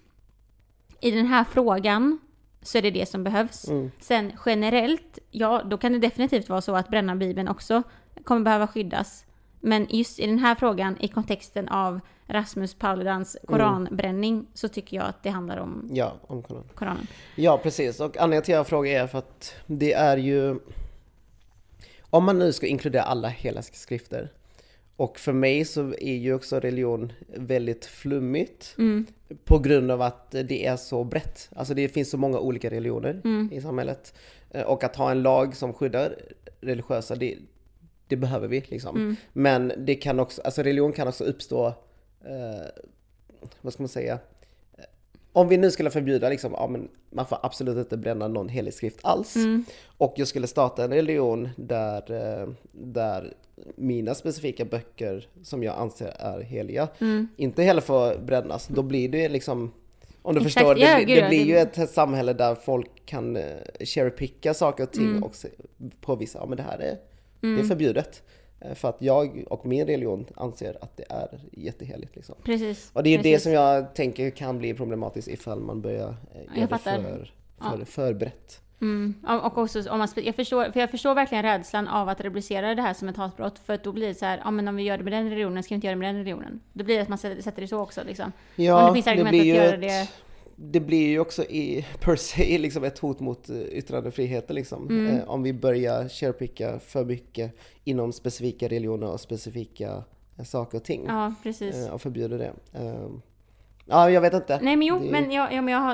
i den här frågan så är det det som behövs. Mm. Sen generellt, ja, då kan det definitivt vara så att bränna Bibeln också kommer behöva skyddas. Men just i den här frågan, i kontexten av Rasmus Paludans koranbränning, så tycker jag att det handlar om, ja, om koranen. Ja, precis. Och anledningen till att jag frågar är för att det är ju... Om man nu ska inkludera alla heliga skrifter. Och för mig så är ju också religion väldigt flummigt. Mm. På grund av att det är så brett. Alltså det finns så många olika religioner i samhället. Och att ha en lag som skyddar religiösa, det behöver vi liksom. Mm. Men det kan också, alltså religion kan också uppstå, vad ska man säga? Om vi nu skulle förbjuda, liksom, ja, men man får absolut inte bränna någon helig skrift alls. Mm. Och jag skulle starta en religion där mina specifika böcker som jag anser är heliga inte heller får brännas. Då blir det liksom, om du förstår, det blir ju ett samhälle där folk kan cherrypicka saker och ting och påvisa, ja, men det här är, det är förbjudet. För att jag och min religion anser att det är jätteheligt liksom. Precis. Och det är ju det som jag tänker kan bli problematiskt ifall man börjar göra förberett. Mm. Och också om man, jag förstår verkligen rädslan av att rubricera det här som ett hatbrott, för att då blir det så här, ja, men om vi gör det med den religionen ska vi inte göra det med den religionen. Det blir att man sätter det så också liksom. Ja, om det finns argument det blir att göra det. Det blir ju också i per se liksom ett hot mot yttrandefriheten liksom. Om vi börjar cherrypicka för mycket inom specifika religioner och specifika saker och ting. Ja, precis. Och förbjuder det. Ja, jag vet inte. Nej, men jo, det... men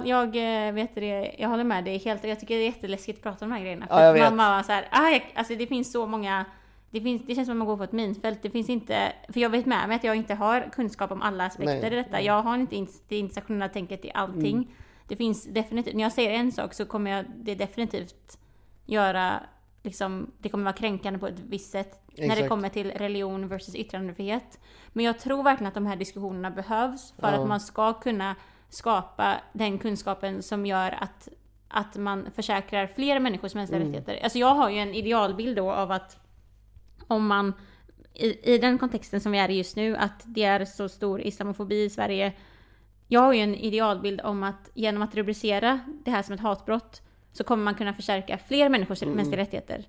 jag vet det. Jag håller med dig helt. Jag tycker det är jätteläskigt att prata om de här grejerna. För ja, mamma var så här, alltså det finns så många. Det känns som att man går på ett minfält. Det finns inte, för jag vet med mig att jag inte har kunskap om alla aspekter i detta. Jag har inte det intersektionella tänket i allting. Det finns definitivt, när jag säger en sak så kommer jag det definitivt göra, liksom, det kommer vara kränkande på ett visst sätt. Exakt. När det kommer till religion versus yttrandefrihet. Men jag tror verkligen att de här diskussionerna behövs för att man ska kunna skapa den kunskapen som gör att man försäkrar fler människors mänskliga rättigheter. Alltså jag har ju en idealbild då av att om man, i den kontexten som vi är i just nu, att det är så stor islamofobi i Sverige. Jag har ju en idealbild om att genom att rubricera det här som ett hatbrott så kommer man kunna förstärka fler människors mänskliga rättigheter.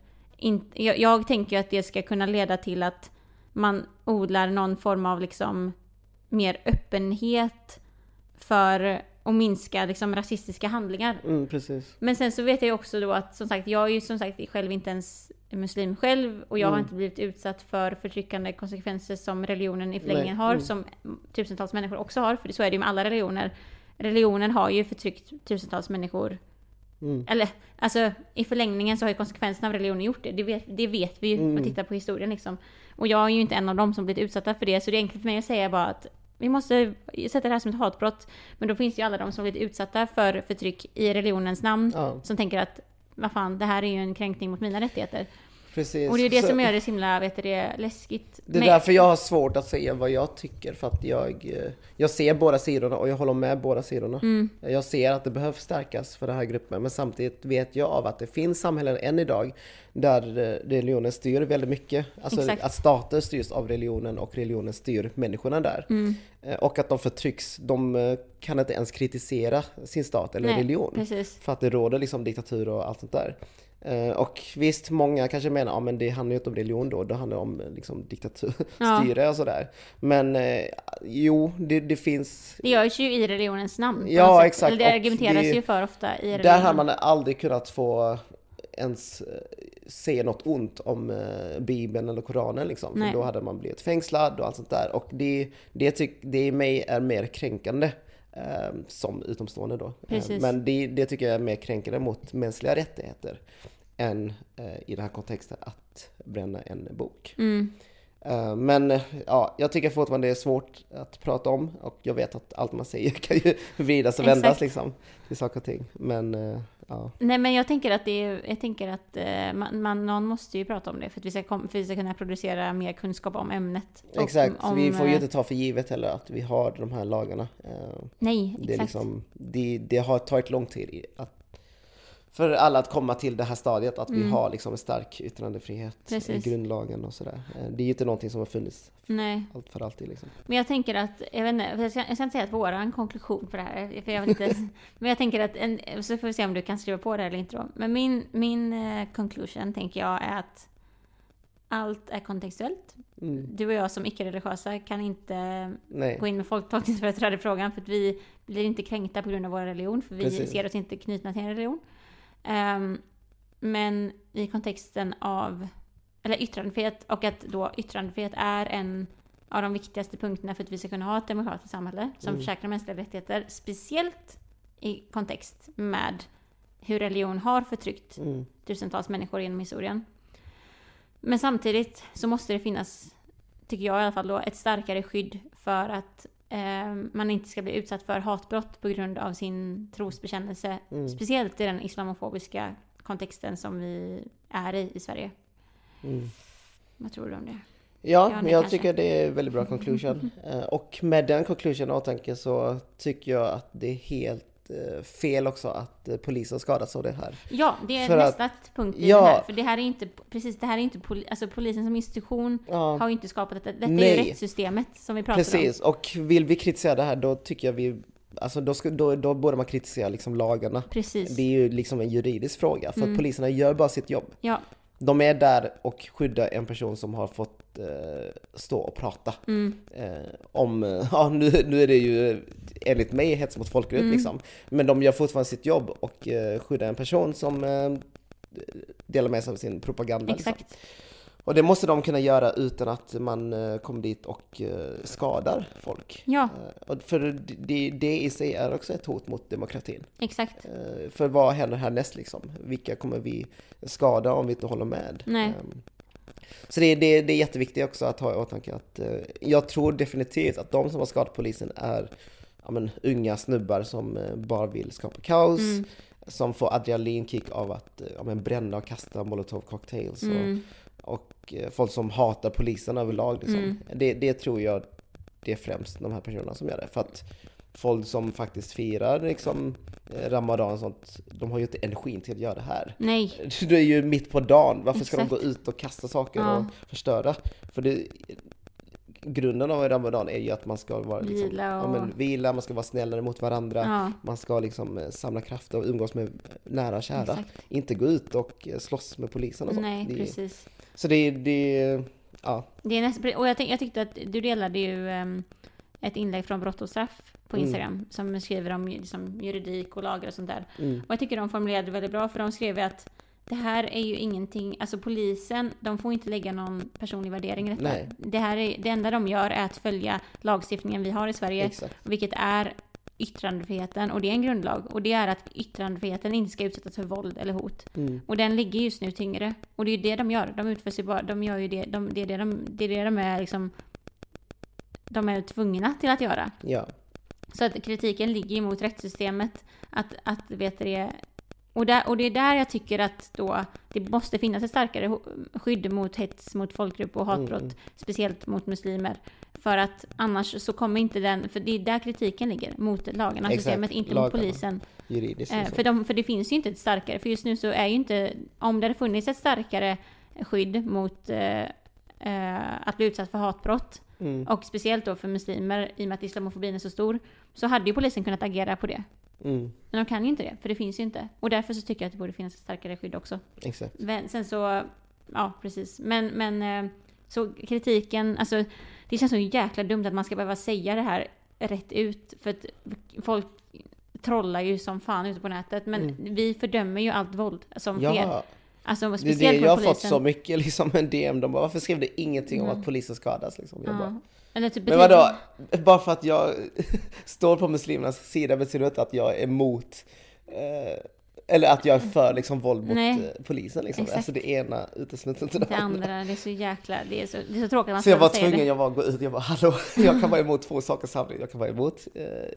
Jag tänker ju att det ska kunna leda till att man odlar någon form av liksom mer öppenhet för och minska liksom rasistiska handlingar. Precis. Men sen så vet jag också då att, som sagt, jag är ju som sagt själv inte ens muslim själv, och jag har inte blivit utsatt för förtryckande konsekvenser som religionen i förlängningen har, som tusentals människor också har, för så är det ju med alla religioner. Religionen har ju förtryckt tusentals människor. Eller, alltså i förlängningen så har ju konsekvenserna av religionen gjort det. Det vet vi ju om man tittar på historien liksom. Och jag är ju inte en av dem som blivit utsatta för det, så det är enkelt för mig att säga bara att vi måste sätta det här som ett hatbrott. Men då finns ju alla de som blivit utsatta för förtryck i religionens namn som tänker att, vad fan, det här är ju en kränkning mot mina rättigheter. Precis. Och det är det som gör det så himla, vet du, läskigt. Det är därför jag har svårt att säga vad jag tycker, för att jag ser båda sidorna och jag håller med båda sidorna. Jag ser att det behövs stärkas för den här gruppen, men samtidigt vet jag av att det finns samhällen än idag där religionen styr väldigt mycket. Alltså att stater styrs av religionen och religionen styr människorna där. Och att de förtrycks, de kan inte ens kritisera sin stat eller religion. Precis. För att det råder liksom diktatur och allt sånt där. Och visst, många kanske menar att men det handlar ju inte om religion då handlar det om liksom, diktaturstyre och sådär. Men jo, det finns... Det görs ju i religionens namn. Ja, exakt. Eller det argumenteras ju för ofta i religionen. Där har man aldrig kunnat få ens se något ont om Bibeln eller Koranen liksom. För då hade man blivit fängslad och allt sånt där. Och det i mig är mer kränkande. Som utomstående då. Men det tycker jag är mer kränkande mot mänskliga rättigheter än i den här kontexten att bränna en bok. Men ja, jag tycker fortfarande det är svårt att prata om, och jag vet att allt man säger kan ju vridas och vändas liksom, till saker och ting. Men ja. Nej, men jag tänker att någon måste ju prata om det för att vi ska kunna producera mer kunskap om ämnet. Exakt, om, vi får ju inte ta för givet heller att vi har de här lagarna. Nej, exakt. Det har tagit lång tid att för alla att komma till det här stadiet att vi har liksom en stark yttrandefrihet i grundlagen och sådär. Det är ju inte någonting som har funnits allt för alltid liksom. Men jag tänker att jag ska inte säga att våran konklusion på det här för jag vet inte, men jag tänker att så får vi se om du kan skriva på det eller inte då. Men min conclusion tänker jag är att allt är kontextuellt. Du och jag som icke-religiösa kan inte gå in med folktolkningsföreträde i frågan för att vi blir inte kränkta på grund av vår religion för vi ser oss inte knutna till en religion. Men i kontexten av eller yttrandefrihet och att då yttrandefrihet är en av de viktigaste punkterna för att vi ska kunna ha ett demokratiskt samhälle som försäkrar mänskliga rättigheter speciellt i kontext med hur religion har förtryckt tusentals människor genom historien. Men samtidigt så måste det finnas, tycker jag i alla fall då, ett starkare skydd för att man inte ska bli utsatt för hatbrott på grund av sin trosbekännelse. Speciellt i den islamofobiska kontexten som vi är i Sverige. Vad tror du om det? Ja, men jag tycker det är en väldigt bra conclusion. Och med den conclusion av tanke så tycker jag att det är helt fel också att polisen skadas av det här. Ja, det är nästa punkt i det här. För det här är inte, precis, det här är inte alltså polisen som institution har inte skapat detta. Detta är ju rättssystemet som vi pratar om. Och vill vi kritisera det här då tycker jag vi alltså då borde man kritisera liksom lagarna. Precis. Det är ju liksom en juridisk fråga för att poliserna gör bara sitt jobb. Ja. De är där och skyddar en person som har fått stå och prata om, ja nu är det ju enligt mig hets mot folkgrupp liksom, men de gör fortfarande sitt jobb och skyddar en person som delar med sig av sin propaganda. Exakt. Liksom. Och det måste de kunna göra utan att man kommer dit och skadar folk. Ja. För det i sig är också ett hot mot demokratin. Exakt. För vad händer härnäst liksom? Vilka kommer vi skada om vi inte håller med? Nej. Så det är jätteviktigt också att ha i åtanke att jag tror definitivt att de som har skadat polisen är unga snubbar som bara vill skapa kaos. Som får adrenalinkick av att bränna och kasta molotovcocktails och folk som hatar polisen överlag liksom. Det tror jag det är främst de här personerna som gör det för att folk som faktiskt firar liksom Ramadan och sånt, de har ju inte energin till att göra det här. Nej. Det är ju mitt på dagen, varför ska de gå ut och kasta saker och förstöra? För det grunden av Ramadan är ju att man ska vara liksom, vila, man ska vara snällare mot varandra, man ska liksom samla kraft och umgås med nära och kära. Exakt. Inte gå ut och slåss med polisen och sånt. Nej, precis. Så det är nästan, och jag tyckte att du delade ju ett inlägg från Brott och straff på Instagram som skriver om liksom, juridik och lagar och sånt där. Och jag tycker de formulerade väldigt bra för de skrev att det här är ju ingenting, alltså polisen, de får inte lägga någon personlig värdering i detta. Det enda de gör är att följa lagstiftningen vi har i Sverige, vilket är yttrandefriheten, och det är en grundlag, och det är att yttrandefriheten inte ska utsättas för våld eller hot. Och den ligger just nu tyngre, och det är ju det de gör. De utför sig bara, de gör ju det, de är liksom, de är tvungna till att göra. Ja. Så att kritiken ligger emot rättssystemet, att vet det. Och det är där jag tycker att då det måste finnas ett starkare skydd mot hets mot folkgrupp och hatbrott, speciellt mot muslimer. För att annars så kommer inte den, för det är där kritiken ligger, mot lagarna, systemet, inte lagarna, mot polisen. Juridiskt. För det finns ju inte ett starkare, för just nu så är ju inte, om det hade funnits ett starkare skydd mot att bli utsatt för hatbrott, och speciellt då för muslimer, i och med att islamofobin är så stor, så hade ju polisen kunnat agera på det. Men de kan ju inte det, för det finns ju inte. Och därför så tycker jag att det borde finnas ett starkare skydd också. Exakt. Men sen så, ja precis. Men så kritiken, alltså det känns så jäkla dumt att man ska behöva säga det här rätt ut. För att folk trollar ju som fan ute på nätet. Men vi fördömer ju allt våld som sker. Alltså, speciellt det är det jag har fått så mycket liksom, en DM. De bara, varför skrev det ingenting om att polisen skadas? Liksom? Jag bara, men vadå? Bara för att jag står på muslimernas sida betyder inte att jag är emot eller att jag är för liksom, våld mot polisen. Liksom. Alltså det ena utesluter inte det andra. Det är så jäkla, det är så tråkigt. Man så jag var tvungen, jag var gå ut, jag bara hallå, jag kan vara emot två saker samtidigt. Jag kan vara emot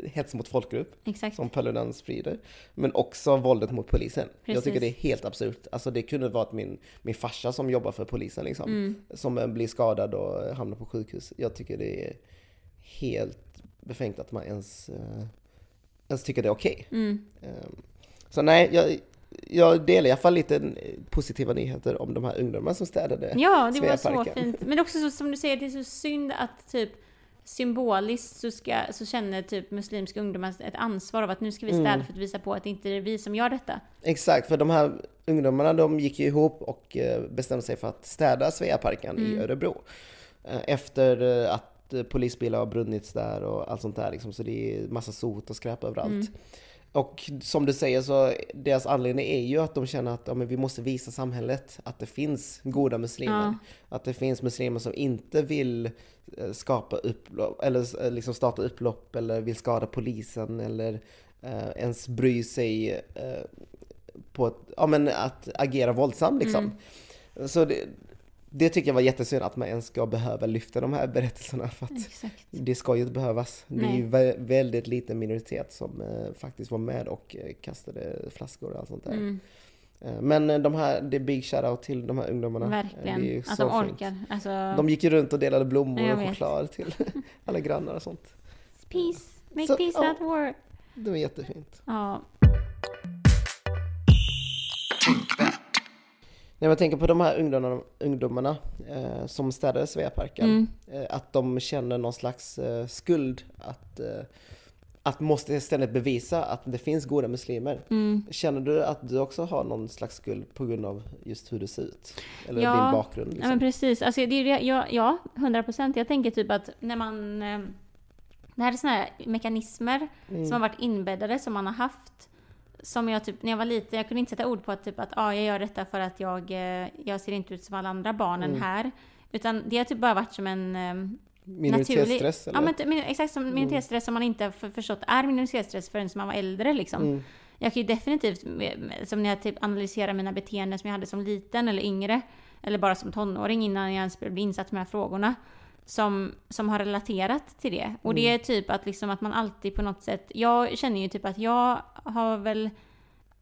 hets mot folkgrupp, som Paludan sprider, men också våldet mot polisen. Precis. Jag tycker det är helt absurt. Alltså det kunde vara att min farsa som jobbar för polisen liksom, som blir skadad och hamnar på sjukhus. Jag tycker det är helt befängt att man ens tycker det är okej. Så nej, jag jag delar i alla fall lite positiva nyheter om de här ungdomarna som städade. Ja, det var Sveaparken. Så fint. Men också så, som du säger, det är så synd att typ symboliskt så känner typ muslimska ungdomar ett ansvar av att nu ska vi städa för att visa på att det inte är vi som gör detta. Exakt, för de här ungdomarna, de gick ju ihop och bestämde sig för att städa Sveaparken i Örebro. Efter att polisbilar har brunnits där och allt sånt där. Liksom, så det är massa sot och skräp överallt. Mm. Och som du säger, så deras anledning är ju att de känner att ja, men vi måste visa samhället att det finns goda muslimer. Ja. Att det finns muslimer som inte vill skapa upplopp, eller liksom starta upplopp, eller vill skada polisen, eller ens bry sig på att agera våldsamt. Liksom. Mm. Så det tycker jag var jättesynd, att man ens ska behöva lyfta de här berättelserna, för att det ska ju inte behövas. Nej. Det är ju väldigt liten minoritet som faktiskt var med och kastade flaskor och allt sånt där. Mm. Men det är big shoutout till de här ungdomarna. Verkligen, det är ju att så de orkar. Alltså... De gick ju runt och delade blommor och choklad till alla grannar och sånt. Peace, make så, peace at war. Det var jättefint. Ja. När man tänker på de här ungdomarna som städade Sveaparken, att de känner någon slags skuld att måste ständigt bevisa att det finns goda muslimer. Mm. Känner du att du också har någon slags skuld på grund av just hur du ser ut? Eller din bakgrund? Liksom? Ja, men precis. Alltså, ja, 100%. Jag tänker typ att när man... Det här är såna här mekanismer som har varit inbäddade, som man har haft. Som jag typ, när jag var liten, jag kunde inte sätta ord på att, typ, att jag gör detta för att jag ser inte ut som alla andra barnen här. Utan det har typ bara varit som en minoritetsstress, naturlig... Eller? Ja, men exakt, som minoritetsstress som man inte har förstått är minoritetsstress förrän man var äldre. Liksom. Mm. Jag kan ju definitivt, som när jag typ analyserar mina beteenden som jag hade som liten eller yngre, eller bara som tonåring innan jag ens blev insatt med de här frågorna, som har relaterat till det. Och det är typ att, liksom, att man alltid på något sätt... Jag känner ju typ att jag har väl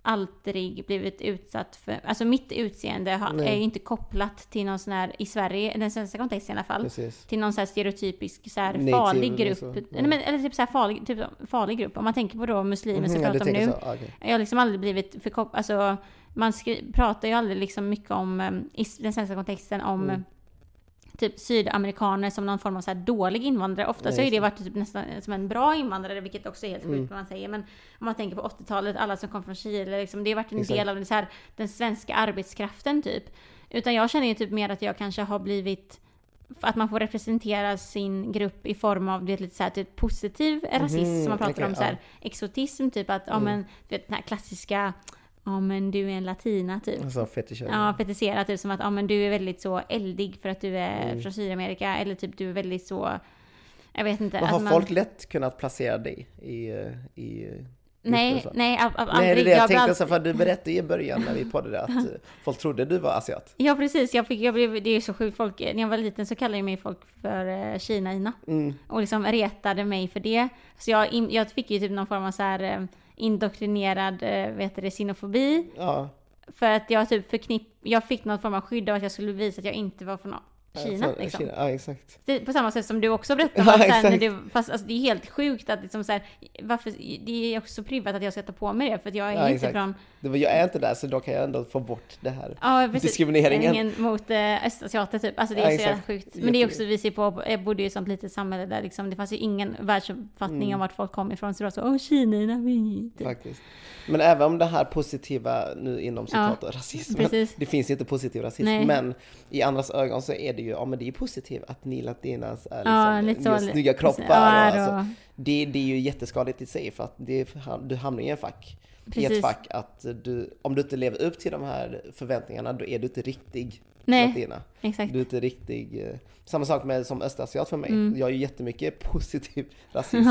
aldrig blivit utsatt för... Alltså mitt utseende är ju inte kopplat till någon sån här... I Sverige, den svenska kontexten i alla fall. Precis. Till någon sån här stereotypisk så här farlig grupp. Så, eller typ så här farlig grupp. Om man tänker på då muslimer som pratar om nu. Så, okay. Jag har liksom aldrig blivit förkopplad... Alltså man pratar ju aldrig liksom mycket om... I den svenska kontexten om... typ sydamerikaner som någon form av så här dålig invandrare. Ofta så har det varit typ nästan som en bra invandrare, vilket också är helt sjukt vad man säger. Men om man tänker på 80-talet, alla som kom från Chile, liksom, det har varit en del av det, så här, den svenska arbetskraften typ. Utan jag känner ju typ mer att jag kanske har blivit, att man får representera sin grupp i form av det lite så här, typ positiv rasism som man pratar om, så här, exotism typ, att men, du vet, den här klassiska... Ja, men du är en latina typ. Alltså fetisera. Ja, fetisera typ, som att men du är väldigt så eldig för att du är från Sydamerika, eller typ du är väldigt så, jag vet inte. Har folk lätt kunnat placera dig i Nej, det är det jag tänkte så, för du berättade i början när vi poddade att folk trodde du var asiat. Ja, precis. Det är ju så sjukt. Folk, när jag var liten så kallade mig folk för Kina-Ina. Och liksom retade mig för det. Så jag fick ju typ någon form av så här indoktrinerad xenofobi. Ja. För att jag typ jag fick någon form av skydd av att jag skulle visa att jag inte var från Kina, liksom. Kina. Ja, exakt. Det, på samma sätt som du också berättade om, ja, när du, fast alltså, det är helt sjukt att liksom, så här, varför, det är också privat att jag ska ta på mig det, för att jag är inte från... Jag är inte där, så då kan jag ändå få bort det här diskrimineringen mot östasiater typ. Alltså det är så sjukt. Men det är också, vi ser på, jag bodde ju i sånt litet samhälle där liksom, det fanns ju ingen världsuppfattning om vart folk kom ifrån, så då så, Kina är typ. Faktiskt. Men även om det här positiva nu inom citat rasismen, det finns ju inte positiv rasism, men i andras ögon så är det ju, men det är ju positivt att ni latinas är liksom, snygga kroppar. Alltså, det är ju jätteskaligt i sig, för att du hamnar i en fack. Precis. I ett fack att om du inte lever upp till de här förväntningarna, då är du inte riktig latina. Exakt. Du är inte riktig. Samma sak med som östasiat för mig. Jag är ju jättemycket positiv rasism.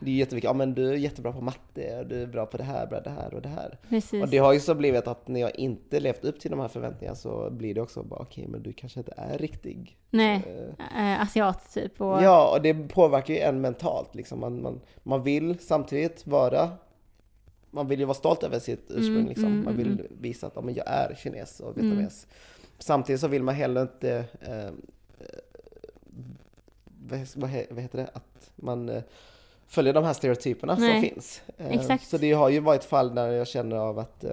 Det är jättemycket, men du är jättebra på matte, du är bra på det här och det här. Precis. Och det har ju så blivit att när jag inte levt upp till de här förväntningarna, så blir det också bara men du kanske inte är riktig. Asiat typ. Och... Ja, och det påverkar ju en mentalt liksom. Man vill samtidigt vara... Man vill ju vara stolt över sitt ursprung. Liksom. Man vill visa att jag är kines och vietnames. Samtidigt så vill man heller inte... vad heter det? Att man följer de här stereotyperna som finns. Exakt. Så det har ju varit fall när jag känner av att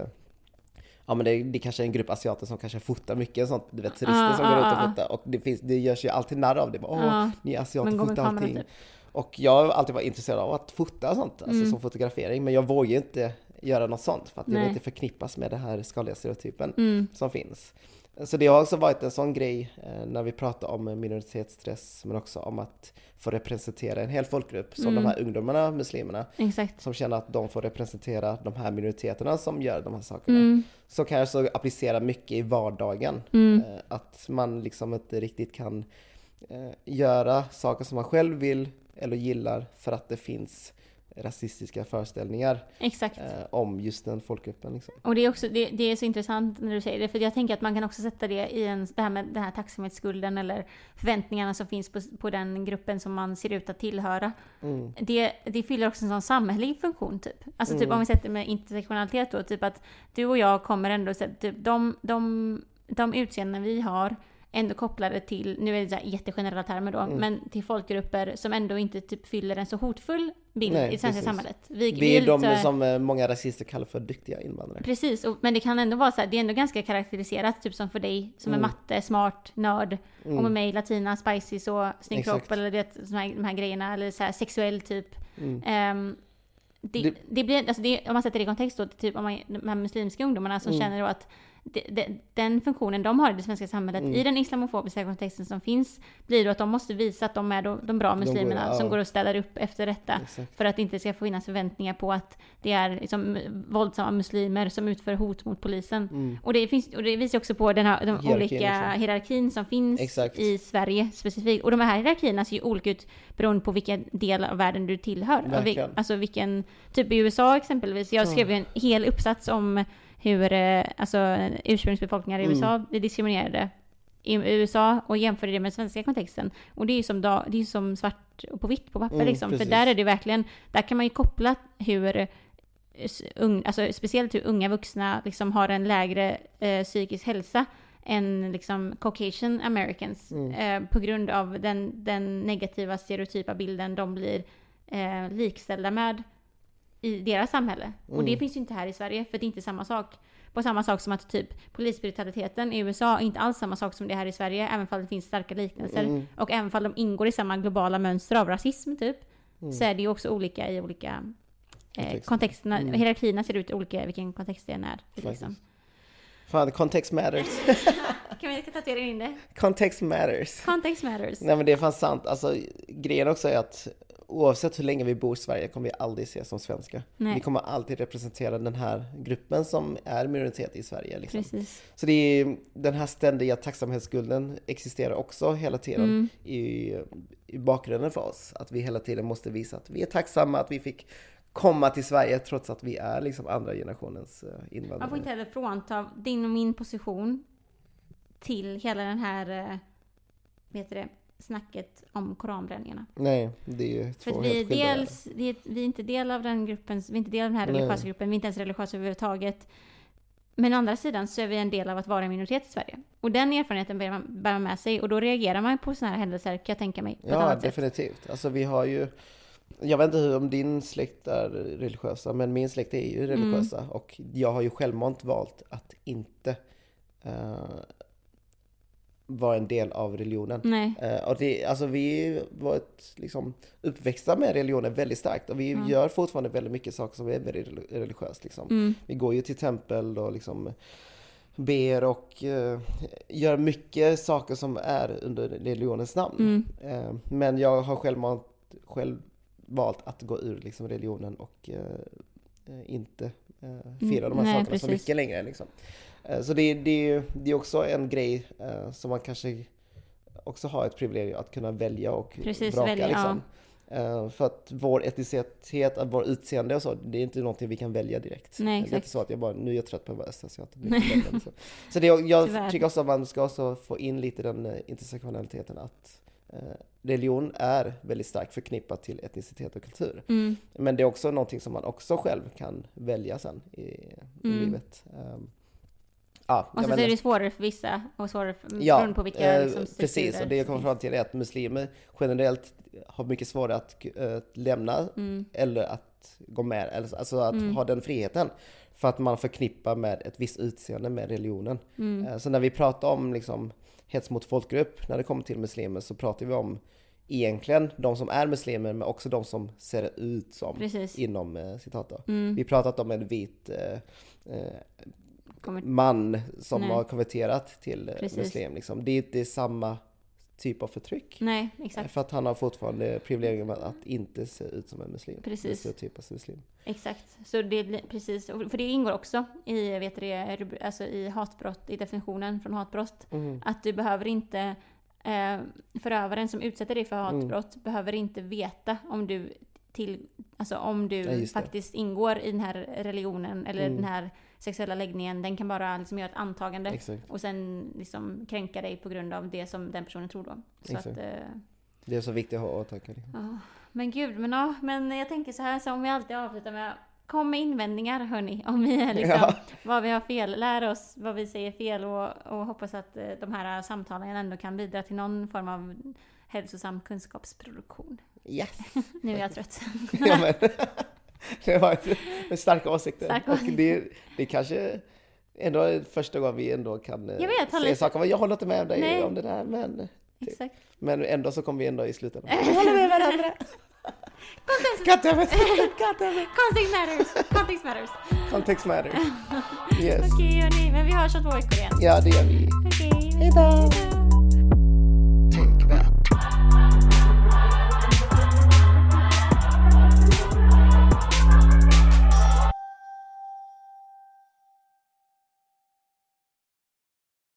ja, men det kanske är en grupp asiater som kanske fotar mycket och sånt, du vet, turister som går ut och fotar, och det görs ju alltid narr av det, bara, ni asiater fotar allting typ. Och jag har alltid varit intresserad av att fota och sånt, alltså som fotografering, men jag vågar inte göra något sånt för att jag vill inte förknippas med den här skadliga stereotypen som finns. Så det har också varit en sån grej när vi pratar om minoritetsstress, men också om att få representera en hel folkgrupp som de här ungdomarna, muslimerna, exakt, som känner att de får representera de här minoriteterna som gör de här sakerna. Så kan jag så applicera mycket i vardagen, att man liksom inte riktigt kan göra saker som man själv vill eller gillar för att det finns rasistiska föreställningar om just den folkgruppen. Liksom. Och det är också det är så intressant när du säger det, för jag tänker att man kan också sätta det i det här med den här tacksamhetsskulden eller förväntningarna som finns på den gruppen som man ser ut att tillhöra. Det fyller också en sån samhällelig funktion typ. Alltså typ om vi sätter med intersektionalitet då, typ att du och jag kommer ändå typ de utseenden vi har ändå kopplade till, nu är det jättegenerella termer då, men till folkgrupper som ändå inte typ fyller en så hotfull bild i svenska samhället. Vi är de så, som många rasister kallar för duktiga invandrare. Precis, men det kan ändå vara så här, det är ändå ganska karaktäriserat, typ som för dig som är matte, smart, nörd, och med mig latina, spicy, så snygg kropp, eller vet, de här grejerna, eller så här, sexuell typ. Det blir, alltså det, om man sätter det i kontext då, typ om man, de här muslimska ungdomarna som känner då att den funktionen de har i det svenska samhället i den islamofobiska kontexten som finns, blir då att de måste visa att de är de bra muslimerna som går och ställer upp efter detta, för att det inte ska finnas förväntningar på att det är liksom våldsamma muslimer som utför hot mot polisen. Och det visar också på den här, de olika hierarkin som finns i Sverige specifikt. Och de här hierarkierna ser ju olika ut beroende på vilken del av världen du tillhör. Alltså vilken, typ i USA exempelvis. Jag skrev ju en hel uppsats om hur alltså, ursprungsbefolkningar i USA blir diskriminerade i USA och jämför det med den svenska kontexten. Och det är ju som svart på vitt på papper. Liksom. För där är det verkligen, där kan man ju koppla hur alltså, speciellt hur unga vuxna liksom, har en lägre psykisk hälsa än liksom, Caucasian Americans på grund av den negativa stereotypa bilden de blir likställda med i deras samhälle. Och det finns ju inte här i Sverige, för det är inte samma sak. På samma sak som att typ polisbrutaliteten i USA är inte alls samma sak som det här i Sverige, även om det finns starka liknelser. Och även om de ingår i samma globala mönster av rasism typ, så är det ju också olika i olika kontexterna. Hierarkierna ser ut olika i vilken kontext det är. Liksom. Fan, context matters. Kan vi tatuera in det? Context matters. Context matters. Nej, men det är fan sant. Alltså, grejen också är att oavsett hur länge vi bor i Sverige kommer vi aldrig ses som svenska. Nej. Vi kommer alltid representera den här gruppen som är minoritet i Sverige. Liksom. Så det är, den här ständiga tacksamhetsskulden existerar också hela tiden i bakgrunden för oss. Att vi hela tiden måste visa att vi är tacksamma, att vi fick komma till Sverige trots att vi är liksom andra generationens invandrare. Man får inte heller frånta din och min position till hela den här, vet du det, snacket om koranbränningarna. Nej, det är ju två helt skilda. Vi är inte del av den gruppen, vi är inte del av den här religiösa gruppen, vi är inte ens religiösa överhuvudtaget. Men å andra sidan så är vi en del av att vara en minoritet i Sverige. Och den erfarenheten bär man med sig, och då reagerar man på sådana här händelser, kan jag tänka mig. Ja, definitivt. Alltså vi har ju, jag vet inte hur om din släkt är religiösa, men min släkt är ju religiösa, och jag har ju självmant valt att inte var en del av religionen. Och det, alltså vi var liksom, uppväxta med religionen väldigt starkt, och vi gör fortfarande väldigt mycket saker som är väldigt religiöst. Liksom. Vi går ju till tempel och liksom ber och gör mycket saker som är under religionens namn. Men jag har själv valt att gå ur liksom, religionen och inte fira de här sakerna så mycket längre. Liksom. Så det är också en grej som man kanske också har ett privilegium att kunna välja och vraka. Liksom. För att vår etnicitet, att vår utseende och så, det är inte någonting vi kan välja direkt. Nej, det är inte så att jag bara, nu är jag trött på att vara östasiat. Så det, jag tycker också att man ska också få in lite den intersektionaliteten, att religion är väldigt starkt förknippat till etnicitet och kultur. Men det är också någonting som man också själv kan välja sen i livet. Och så är det svårare för vissa och svårare beroende på vilka som styr. Precis, och det jag kommer fram till är att muslimer generellt har mycket svårare att lämna eller att gå med, alltså att ha den friheten. för att man förknippar med ett visst utseende med religionen. Mm. Så när vi pratar om liksom, hets mot folkgrupp, när det kommer till muslimer, så pratar vi om egentligen de som är muslimer, men också de som ser ut som, precis, inom citat. Mm. Vi pratat om en vit man som, nej, har konverterat till, precis, muslim. Liksom. Det är samma typ av förtryck. Nej, exakt. För att han har fortfarande privilegium att inte se ut som en muslim. Precis. En typ av muslim. Exakt. Så det blir, precis, för det ingår också i, vet du, alltså i hatbrott, i definitionen från hatbrott, att du behöver inte, förövaren som utsätter dig för hatbrott behöver inte veta om du alltså om du faktiskt ingår i den här religionen eller den här sexuella läggningen. Den kan bara liksom göra ett antagande, exakt, och sen liksom kränka dig på grund av det som den personen tror då. Så att, det är så viktigt att ha åtanke. Men gud, men jag tänker så här, som vi alltid avslutar med: kom med invändningar, hörni, om vi är liksom, vad vi har fel, lär oss vad vi säger fel, och hoppas att de här samtalen ändå kan bidra till någon form av hälsosam kunskapsproduktion. Yes. Nu är jag trött. Ja, men, det var en stark åsikt. Det kanske ändå första gången vi ändå kan säga saker. Jag håller inte med dig om det där, men, exakt, men ändå så kommer vi ändå i slutet. Håller med varandra. Context matters. Yes. Okej, hörni, men vi hörs om 2 veckor igen. Ja, det gör vi. Okej, hejdå.